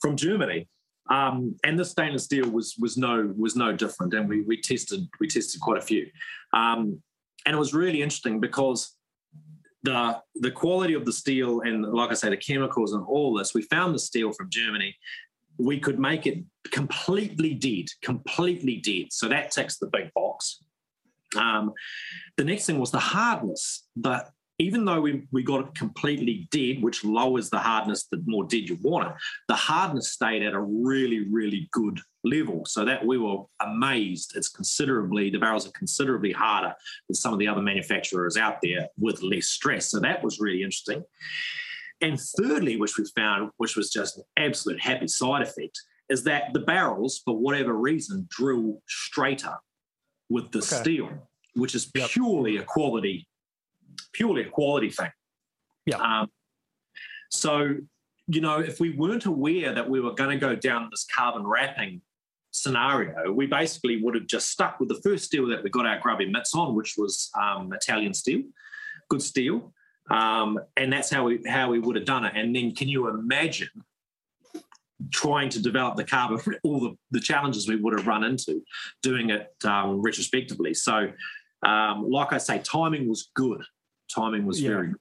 from Germany. Um, and the stainless steel was was no was no different, and we we tested we tested quite a few, um, and it was really interesting because the the quality of the steel and, like I say, the chemicals and all this, we found the steel from Germany, we could make it completely dead, completely dead. So that ticks the big box. Um, the next thing was the hardness, but even though we, we got it completely dead, which lowers the hardness the more dead you want it, the hardness stayed at a really, really good level, so that we were amazed. It's considerably, the barrels are considerably harder than some of the other manufacturers out there with less stress, so that was really interesting. And thirdly, which we found, which was just an absolute happy side effect, is that the barrels, for whatever reason, drill straighter with the okay. steel, which is purely yep. a quality Purely a quality thing. Yeah. Um, so you know, if we weren't aware that we were going to go down this carbon wrapping scenario, we basically would have just stuck with the first steel that we got our grubby mitts on, which was um, Italian steel, good steel. Um, and that's how we how we would have done it. And then can you imagine trying to develop the carbon, all the, the challenges we would have run into doing it um, retrospectively. So, um, like I say, timing was good. Timing was yeah. very good.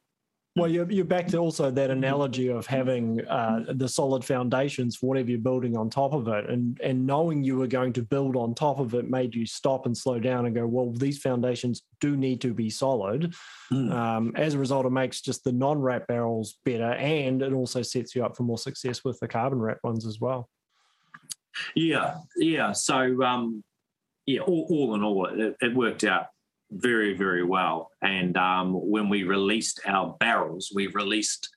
Well, you're, you're back to also that analogy of having uh, the solid foundations for whatever you're building on top of it, and, and knowing you were going to build on top of it made you stop and slow down and go, well, these foundations do need to be solid. Mm. Um, as a result, it makes just the non-wrap barrels better, and it also sets you up for more success with the carbon wrap ones as well. Yeah, yeah. So, um, yeah, all, all in all, it, it worked out very, very well. And um, when we released our barrels, we released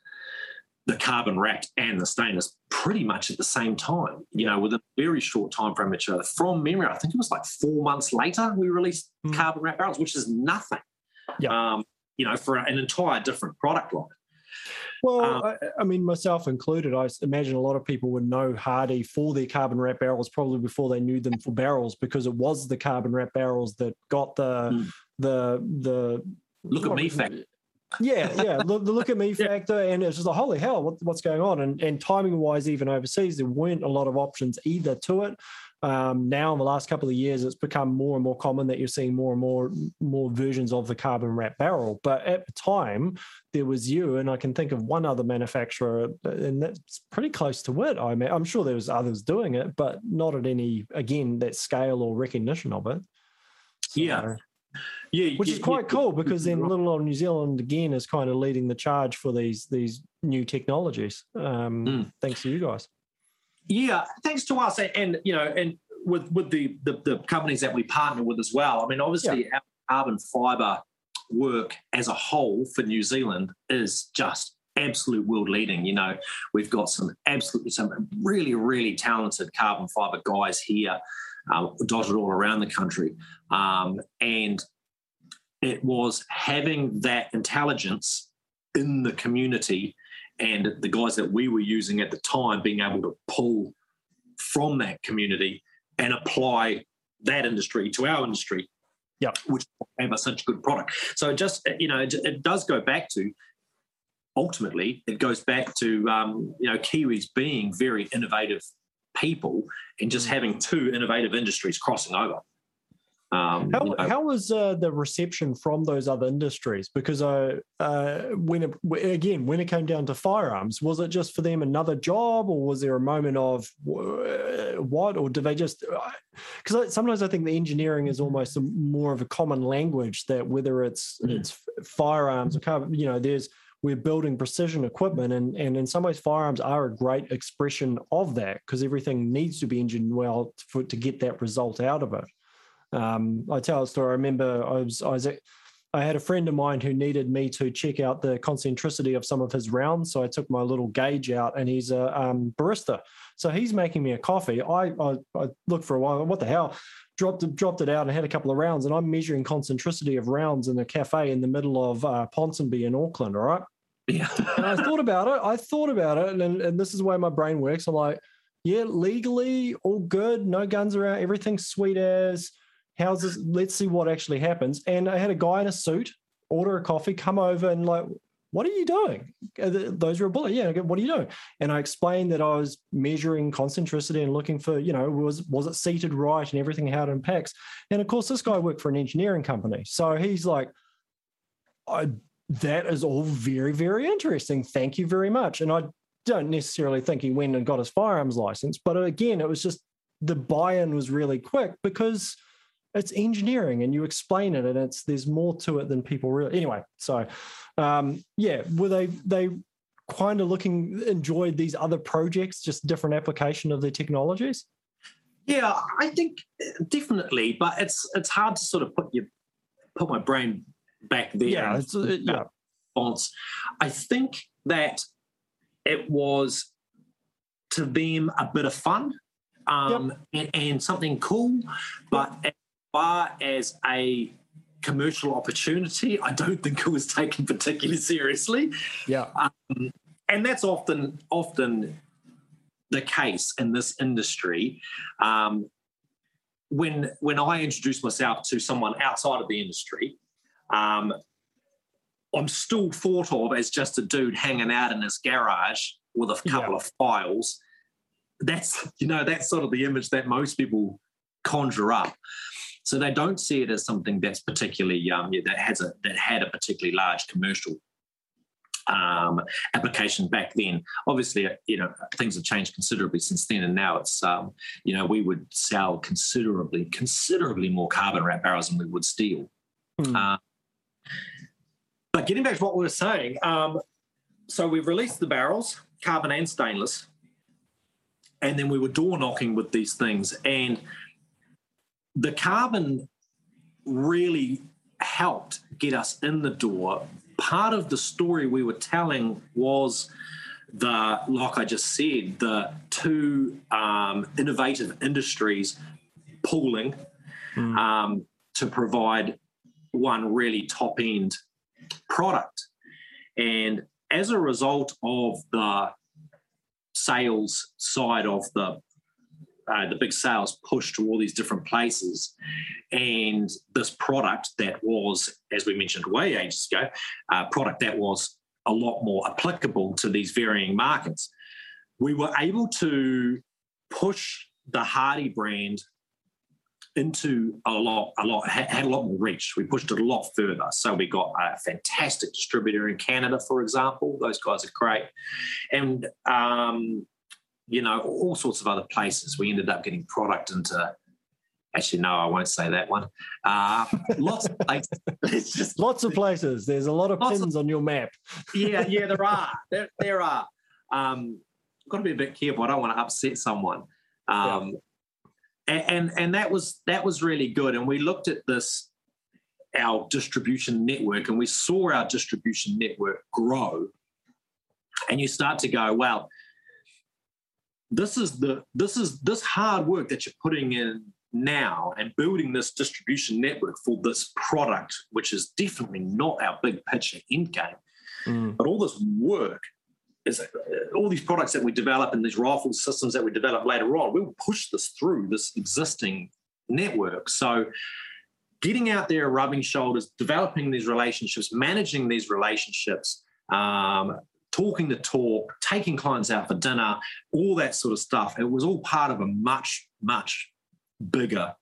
the carbon wrapped and the stainless pretty much at the same time, you know, within a very short time frame each other. From memory, I think it was like four months later, we released mm. carbon wrapped barrels, which is nothing, yep. um, you know, for an entire different product line. Well, um, I, I mean, myself included, I imagine a lot of people would know Hardy for their carbon wrap barrels probably before they knew them for barrels, because it was the carbon wrap barrels that got the mm. the the look at me factor. Yeah, yeah, the, the look at me factor, and it's just like, holy hell, what, what's going on? And and timing wise, even overseas, there weren't a lot of options either to it. Um, now, in the last couple of years, it's become more and more common that you're seeing more and more more versions of the carbon wrap barrel. But at the time, there was you, and I can think of one other manufacturer, and that's pretty close to it. I mean, I'm sure there was others doing it, but not at any, again, that scale or recognition of it. So, yeah, yeah, which yeah, is quite yeah. cool, because then little old New Zealand again is kind of leading the charge for these these new technologies. Um, mm. Thanks to you guys. Yeah, thanks to us, and, and you know, and with with the, the the companies that we partner with as well. I mean, obviously, yeah. our carbon fibre work as a whole for New Zealand is just absolute world leading. You know, we've got some absolutely some really really talented carbon fibre guys here, um, dotted all around the country, um, and it was having that intelligence in the community. And the guys that we were using at the time being able to pull from that community and apply that industry to our industry, yeah, which gave us such a good product. So it just, you know, it, it does go back to, ultimately, it goes back to, um, you know, Kiwis being very innovative people and just having two innovative industries crossing over. Um, how, you know. how was uh, the reception from those other industries? Because I, uh, when it, again, when it came down to firearms, was it just for them another job, or was there a moment of uh, what, or did they just? Because sometimes I think the engineering is almost a, more of a common language, that whether it's mm. it's firearms or carbon, you know, there's we're building precision equipment, and and in some ways firearms are a great expression of that, because everything needs to be engineered well for, to get that result out of it. Um, I tell a story. I remember I was, I was at, I had a friend of mine who needed me to check out the concentricity of some of his rounds. So I took my little gauge out, and he's a um, barista. So he's making me a coffee. I, I, I looked for a while. What the hell? Dropped it, dropped it out and had a couple of rounds. And I'm measuring concentricity of rounds in a cafe in the middle of uh, Ponsonby in Auckland. All right. Yeah. And I thought about it. I thought about it. And, and this is the way my brain works. I'm like, yeah, legally, all good. No guns around. Everything's sweet as. How's this? Let's see what actually happens. And I had a guy in a suit order a coffee, come over, and like, what are you doing? Those are a bullet. Yeah. I go, what are you doing? And I explained that I was measuring concentricity and looking for, you know, was was it seated right and everything, how it impacts. And of course, this guy worked for an engineering company, so he's like, I, that is all very, very interesting. Thank you very much. And I don't necessarily think he went and got his firearms license, but again, it was just the buy-in was really quick, because it's engineering, and you explain it, and it's there's more to it than people really. Anyway, so um, yeah, were they they kind of looking enjoyed these other projects, just different application of their technologies? Yeah, I think definitely, but it's it's hard to sort of put your put my brain back there. Yeah, it's, it, yeah. I think that it was to them a bit of fun, um, yep. and, and something cool, but. It, far as a commercial opportunity, I don't think it was taken particularly seriously. Yeah. Um, And that's often often the case in this industry. Um, when when I introduce myself to someone outside of the industry, um, I'm still thought of as just a dude hanging out in his garage with a couple yeah. of files. That's, you know, that's sort of the image that most people conjure up. So they don't see it as something that's particularly um, yeah, that has a that had a particularly large commercial um, application back then. Obviously, you know, things have changed considerably since then, and now it's um, you know, we would sell considerably considerably more carbon wrap barrels than we would steel. Mm. Uh, but getting back to what we were saying, um, so we've released the barrels, carbon and stainless. And then we were door knocking with these things. And the carbon really helped get us in the door. Part of the story we were telling was the, like I just said, the two um, innovative industries pooling mm. um, to provide one really top-end product. And as a result of the sales side of the uh, the big sales push to all these different places, and this product that was, as we mentioned way ages ago, a uh, product that was a lot more applicable to these varying markets, we were able to push the Hardy brand into a lot, a lot, had a lot more reach. We pushed it a lot further. So we got a fantastic distributor in Canada, for example. Those guys are great. And, um, you know, all sorts of other places. We ended up getting product into, actually, no, I won't say that one. Uh, lots of places. It's just, lots of places. There's a lot of pins of, on your map. yeah, yeah, there are. There, there are. Um, got to be a bit careful. I don't want to upset someone. Um, yeah. And, and and that was that was really good. And we looked at this, our distribution network, and we saw our distribution network grow. And you start to go, well, this is the this is this hard work that you're putting in now and building this distribution network for this product, which is definitely not our big picture end game. Mm. But all this work. Is all these products that we develop and these rifle systems that we develop later on, we'll push this through this existing network. So getting out there, rubbing shoulders, developing these relationships, managing these relationships, um, talking the talk, taking clients out for dinner, all that sort of stuff. It was all part of a much, much bigger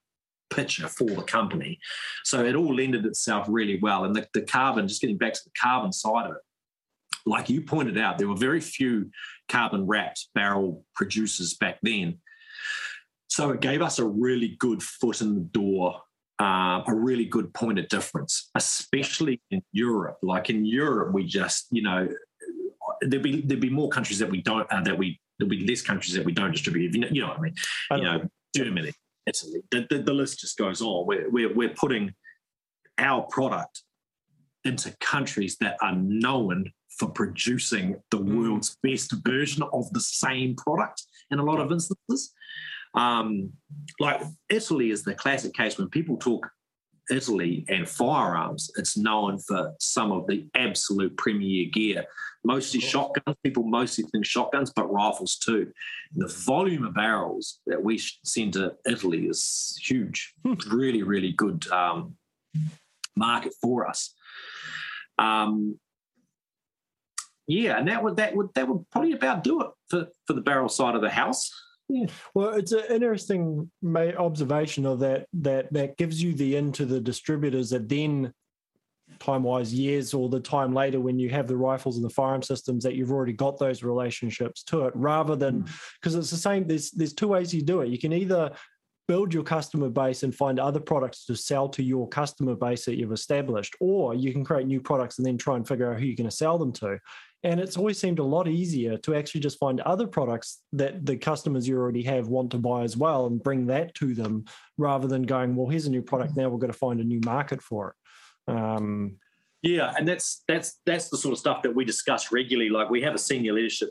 picture for the company. So it all lended itself really well. And the, the carbon, just getting back to the carbon side of it, like you pointed out, there were very few carbon-wrapped barrel producers back then. So it gave us a really good foot in the door, uh, a really good point of difference, especially in Europe. Like in Europe, we just, you know, there'd be there'd be more countries that we don't, uh, that we there'll be less countries that we don't distribute. You know, you know what I mean? I you know, know, Germany, Italy. The, the, the list just goes on. We're we're, we're putting our product into countries that are known for producing the world's best version of the same product in a lot of instances. Um, like Italy is the classic case. When people talk Italy and firearms, it's known for some of the absolute premier gear, mostly shotguns. People mostly think shotguns, but rifles too. And the volume of barrels that we send to Italy is huge. Really, really good um, market for us. Um, yeah, and that would that would that would probably about do it for, for the barrel side of the house. Yeah. Well, it's an interesting observation of that that that gives you the into the distributors that then, time wise, years or the time later when you have the rifles and the firearm systems that you've already got those relationships to it, rather than because mm. it's the same. There's there's two ways you do it. You can either build your customer base and find other products to sell to your customer base that you've established, or you can create new products and then try and figure out who you're going to sell them to. And it's always seemed a lot easier to actually just find other products that the customers you already have want to buy as well and bring that to them, rather than going, well, here's a new product, now we're going to find a new market for it. Um, yeah, and that's that's that's the sort of stuff that we discuss regularly. Like we have a senior leadership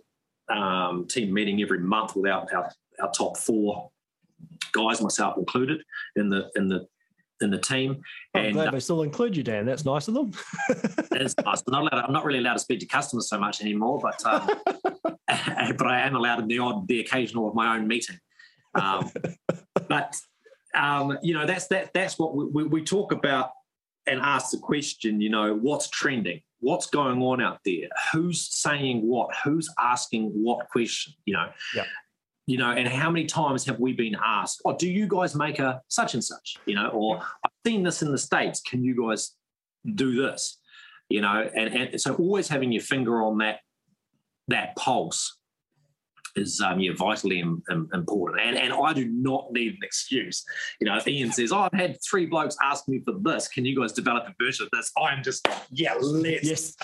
um, team meeting every month with our, our, our top four guys, myself included, in the in the in the team. I'm and glad they still include you, Dan. That's nice of them. It's nice. I'm not, allowed to, I'm not really allowed to speak to customers so much anymore, but um, but I am allowed in the odd, the occasional of my own meeting. Um, but um, you know, that's that. That's what we, we, we talk about and ask the question. You know, what's trending? What's going on out there? Who's saying what? Who's asking what question? You know. Yeah. You know, and how many times have we been asked, oh, do you guys make a such and such, you know, or I've seen this in the States, can you guys do this, you know, and, and so always having your finger on that that pulse is um, yeah, vitally im- im- important. And, and I do not need an excuse. You know, if Ian says, oh, I've had three blokes ask me for this, can you guys develop a version of this? I'm just, yeah, let's, yes.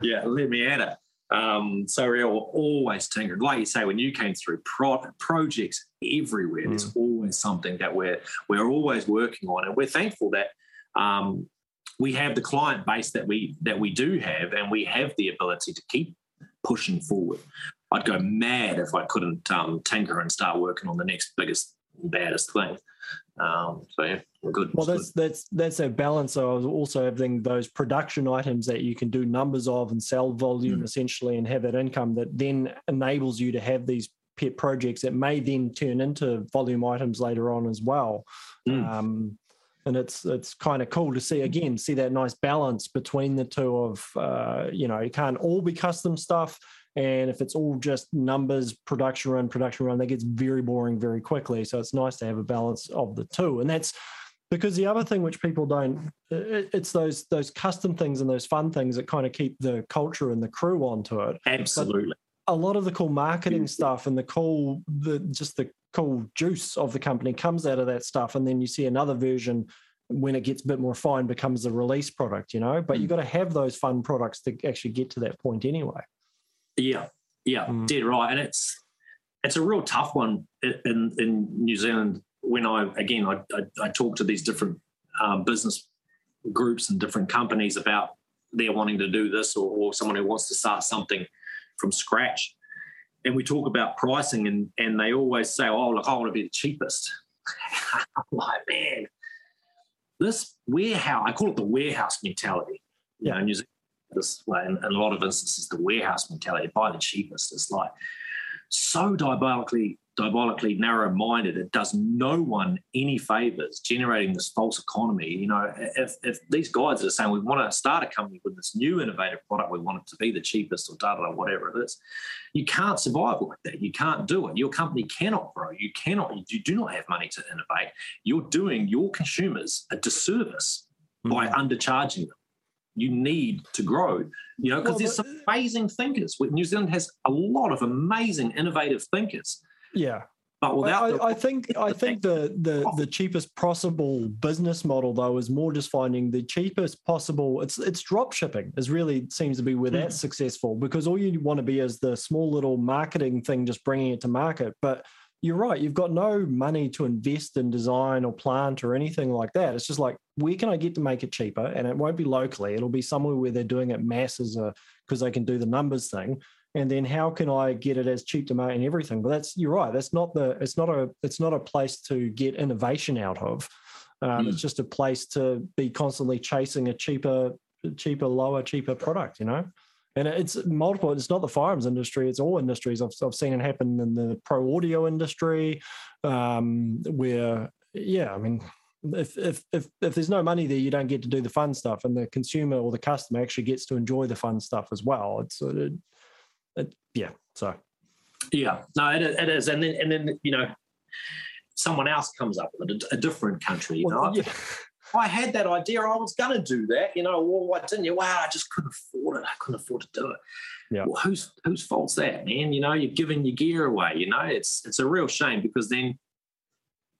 yeah, let me at it. Um, so we were always tinkering. Like you say, when you came through, pro- projects everywhere. Mm. There's always something that we're we're always working on, and we're thankful that um, we have the client base that we that we do have, and we have the ability to keep pushing forward. I'd go mad if I couldn't um, tinker and start working on the next biggest, baddest thing. Um, so yeah, we're good. Well, that's that's that's a balance of also having those production items that you can do numbers of and sell volume mm. essentially, and have that income that then enables you to have these pet projects that may then turn into volume items later on as well. Mm. Um, and it's it's kind of cool to see again see that nice balance between the two of uh, you know, it can't all be custom stuff. And if it's all just numbers, production run, production run, that gets very boring very quickly. So it's nice to have a balance of the two. And that's because the other thing which people don't, it's those those custom things and those fun things that kind of keep the culture and the crew onto it. Absolutely. But a lot of the cool marketing stuff and the cool, the just the cool juice of the company comes out of that stuff. And then you see another version when it gets a bit more fine, becomes a release product, you know. But mm. you've got to have those fun products to actually get to that point anyway. Yeah, yeah, mm. dead right, and it's it's a real tough one in, in New Zealand. When I again, I I, I talk to these different um, business groups and different companies about they're wanting to do this, or, or someone who wants to start something from scratch, and we talk about pricing, and and they always say, "Oh, look, I want to be the cheapest." I'm like, man, this warehouse. I call it the warehouse mentality. You yeah. know, New Zealand. This way, in, in a lot of instances, the warehouse mentality, buy the cheapest, is like so diabolically, diabolically narrow-minded. It does no one any favors, generating this false economy. You know, if if these guys are saying we want to start a company with this new innovative product, we want it to be the cheapest, or da da whatever it is, you can't survive like that. You can't do it. Your company cannot grow. You cannot. You do not have money to innovate. You're doing your consumers a disservice mm-hmm. by undercharging them. You need to grow, you know, because well, there's some amazing thinkers. New Zealand has a lot of amazing, innovative thinkers. Yeah, but without, I, the, I think, I think the the, the cheapest possible business model though is more just finding the cheapest possible. It's it's drop shipping is really seems to be where that's mm. successful, because all you want to be is the small little marketing thing, just bringing it to market, but. You're right. You've got no money to invest in design or plant or anything like that. It's just like, where can I get to make it cheaper? And it won't be locally. It'll be somewhere where they're doing it masses because they can do the numbers thing. And then how can I get it as cheap to market and everything? But that's you're right. That's not the. It's not a. It's not a place to get innovation out of. Um, mm. It's just a place to be constantly chasing a cheaper, cheaper, lower, cheaper product. You know. And it's multiple, it's not the firearms industry, it's all industries. I've, I've seen it happen in the pro audio industry um, where, yeah, I mean, if, if if if there's no money there, you don't get to do the fun stuff, and the consumer or the customer actually gets to enjoy the fun stuff as well. It's, it, it, yeah, so. Yeah, no, it, it is. And then, and then, you know, someone else comes up with a, a different country, you well, know. Yeah. I had that idea. I was going to do that, you know. Well, I didn't. You? Wow, I just couldn't afford it. I couldn't afford to do it. Yeah. Well, whose whose fault's that, man? You know, you're giving your gear away. You know, it's it's a real shame, because then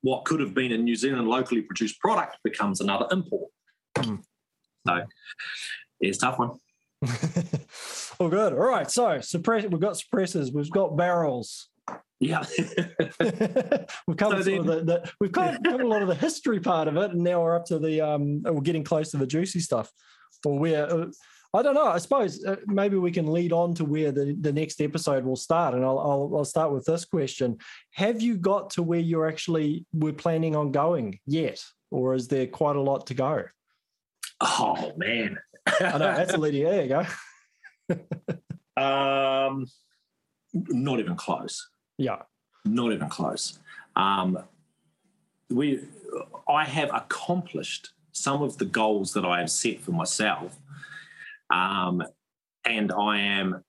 what could have been a New Zealand locally produced product becomes another import. Mm. So it's a tough one. All good. All right. So suppress. We've got suppressors. We've got barrels. Yeah, we've covered so the, the we've covered, covered a lot of the history part of it, and now we're up to the um, we're getting close to the juicy stuff. Or where uh, I don't know. I suppose uh, maybe we can lead on to where the, the next episode will start, and I'll, I'll I'll start with this question: have you got to where you're actually we're planning on going yet? or is there quite a lot to go? Oh, man. I know, that's a leading. There you go. um, not even close. Yeah. Not even close. Um, we, I have accomplished some of the goals that I have set for myself, um, and I am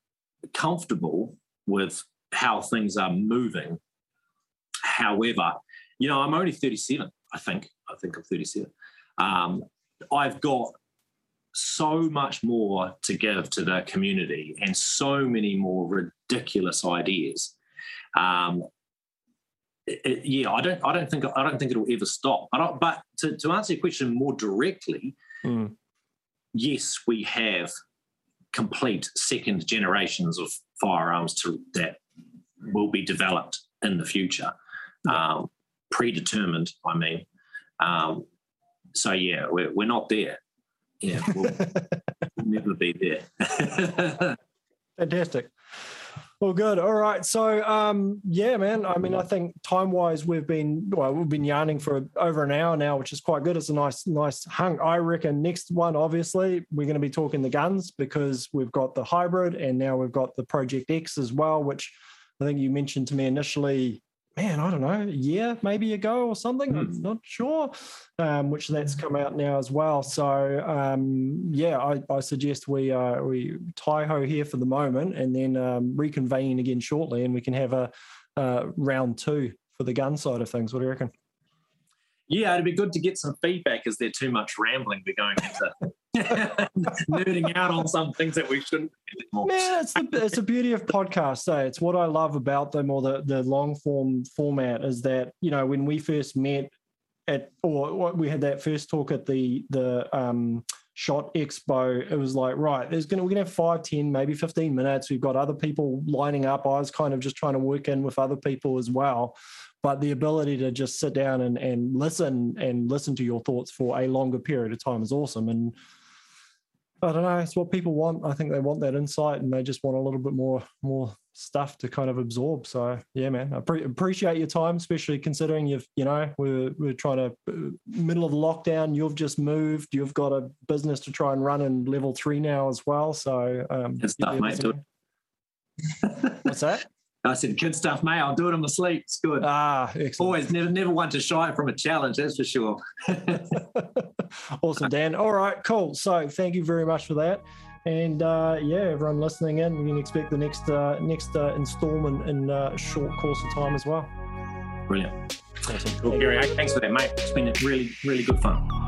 comfortable with how things are moving. However, you know, I'm only thirty-seven, I think. I think I'm thirty-seven. Um, I've got so much more to give to the community and so many more ridiculous ideas. Um, it, it, yeah, I don't, I don't think, I don't think it'll ever stop. I don't, but to, to answer your question more directly, mm. yes, we have complete second generations of firearms to, that will be developed in the future, um, predetermined, I mean. Um, so, yeah, we're, we're not there. Yeah, we'll, we'll never be there. Fantastic. Well, good. All right. So, um, yeah, man, I mean, I think time-wise we've been, well, we've been yarning for over an hour now, which is quite good. It's a nice, nice hunk. I reckon next one, obviously, we're going to be talking the guns because we've got the hybrid and now we've got the Project X as well, which I think you mentioned to me initially, man, I don't know, a year maybe ago or something. Mm. I'm not sure, um, which that's come out now as well. So, um, yeah, I, I suggest we uh, we tie-ho here for the moment and then um, reconvene again shortly, and we can have a uh, round two for the gun side of things. What do you reckon? Yeah, it'd be good to get some feedback. Is there too much rambling we're going into? Nerding out on some things that we shouldn't anymore. Man, it's the, it's the beauty of podcasts, eh? It's what I love about them, or the, the long form format, is that, you know, when we first met at, or we had that first talk at the the um Shot Expo, it was like, right, there's gonna we're gonna have five, ten, maybe fifteen minutes. We've got other people lining up. I was kind of just trying to work in with other people as well. But the ability to just sit down and, and listen and listen to your thoughts for a longer period of time is awesome. And I don't know, it's what people want. I think they want that insight and they just want a little bit more more stuff to kind of absorb. So, yeah, man, I pre- appreciate your time, especially considering you've, you know, we're, we're trying to, middle of lockdown, you've just moved, you've got a business to try and run in level three now as well. So, um, good stuff, mate. Do it. What's that? I said, good stuff, mate. I'll do it in my sleep. It's good. Ah, excellent. Always never, never one to shy from a challenge, that's for sure. Awesome, Dan. All right, cool. So thank you very much for that. And uh, yeah, everyone listening in, we can expect the next uh, next uh, installment in a uh, short course of time as well. Brilliant. Awesome. Cool. Gary, thanks for that, mate. It's been really, really good fun.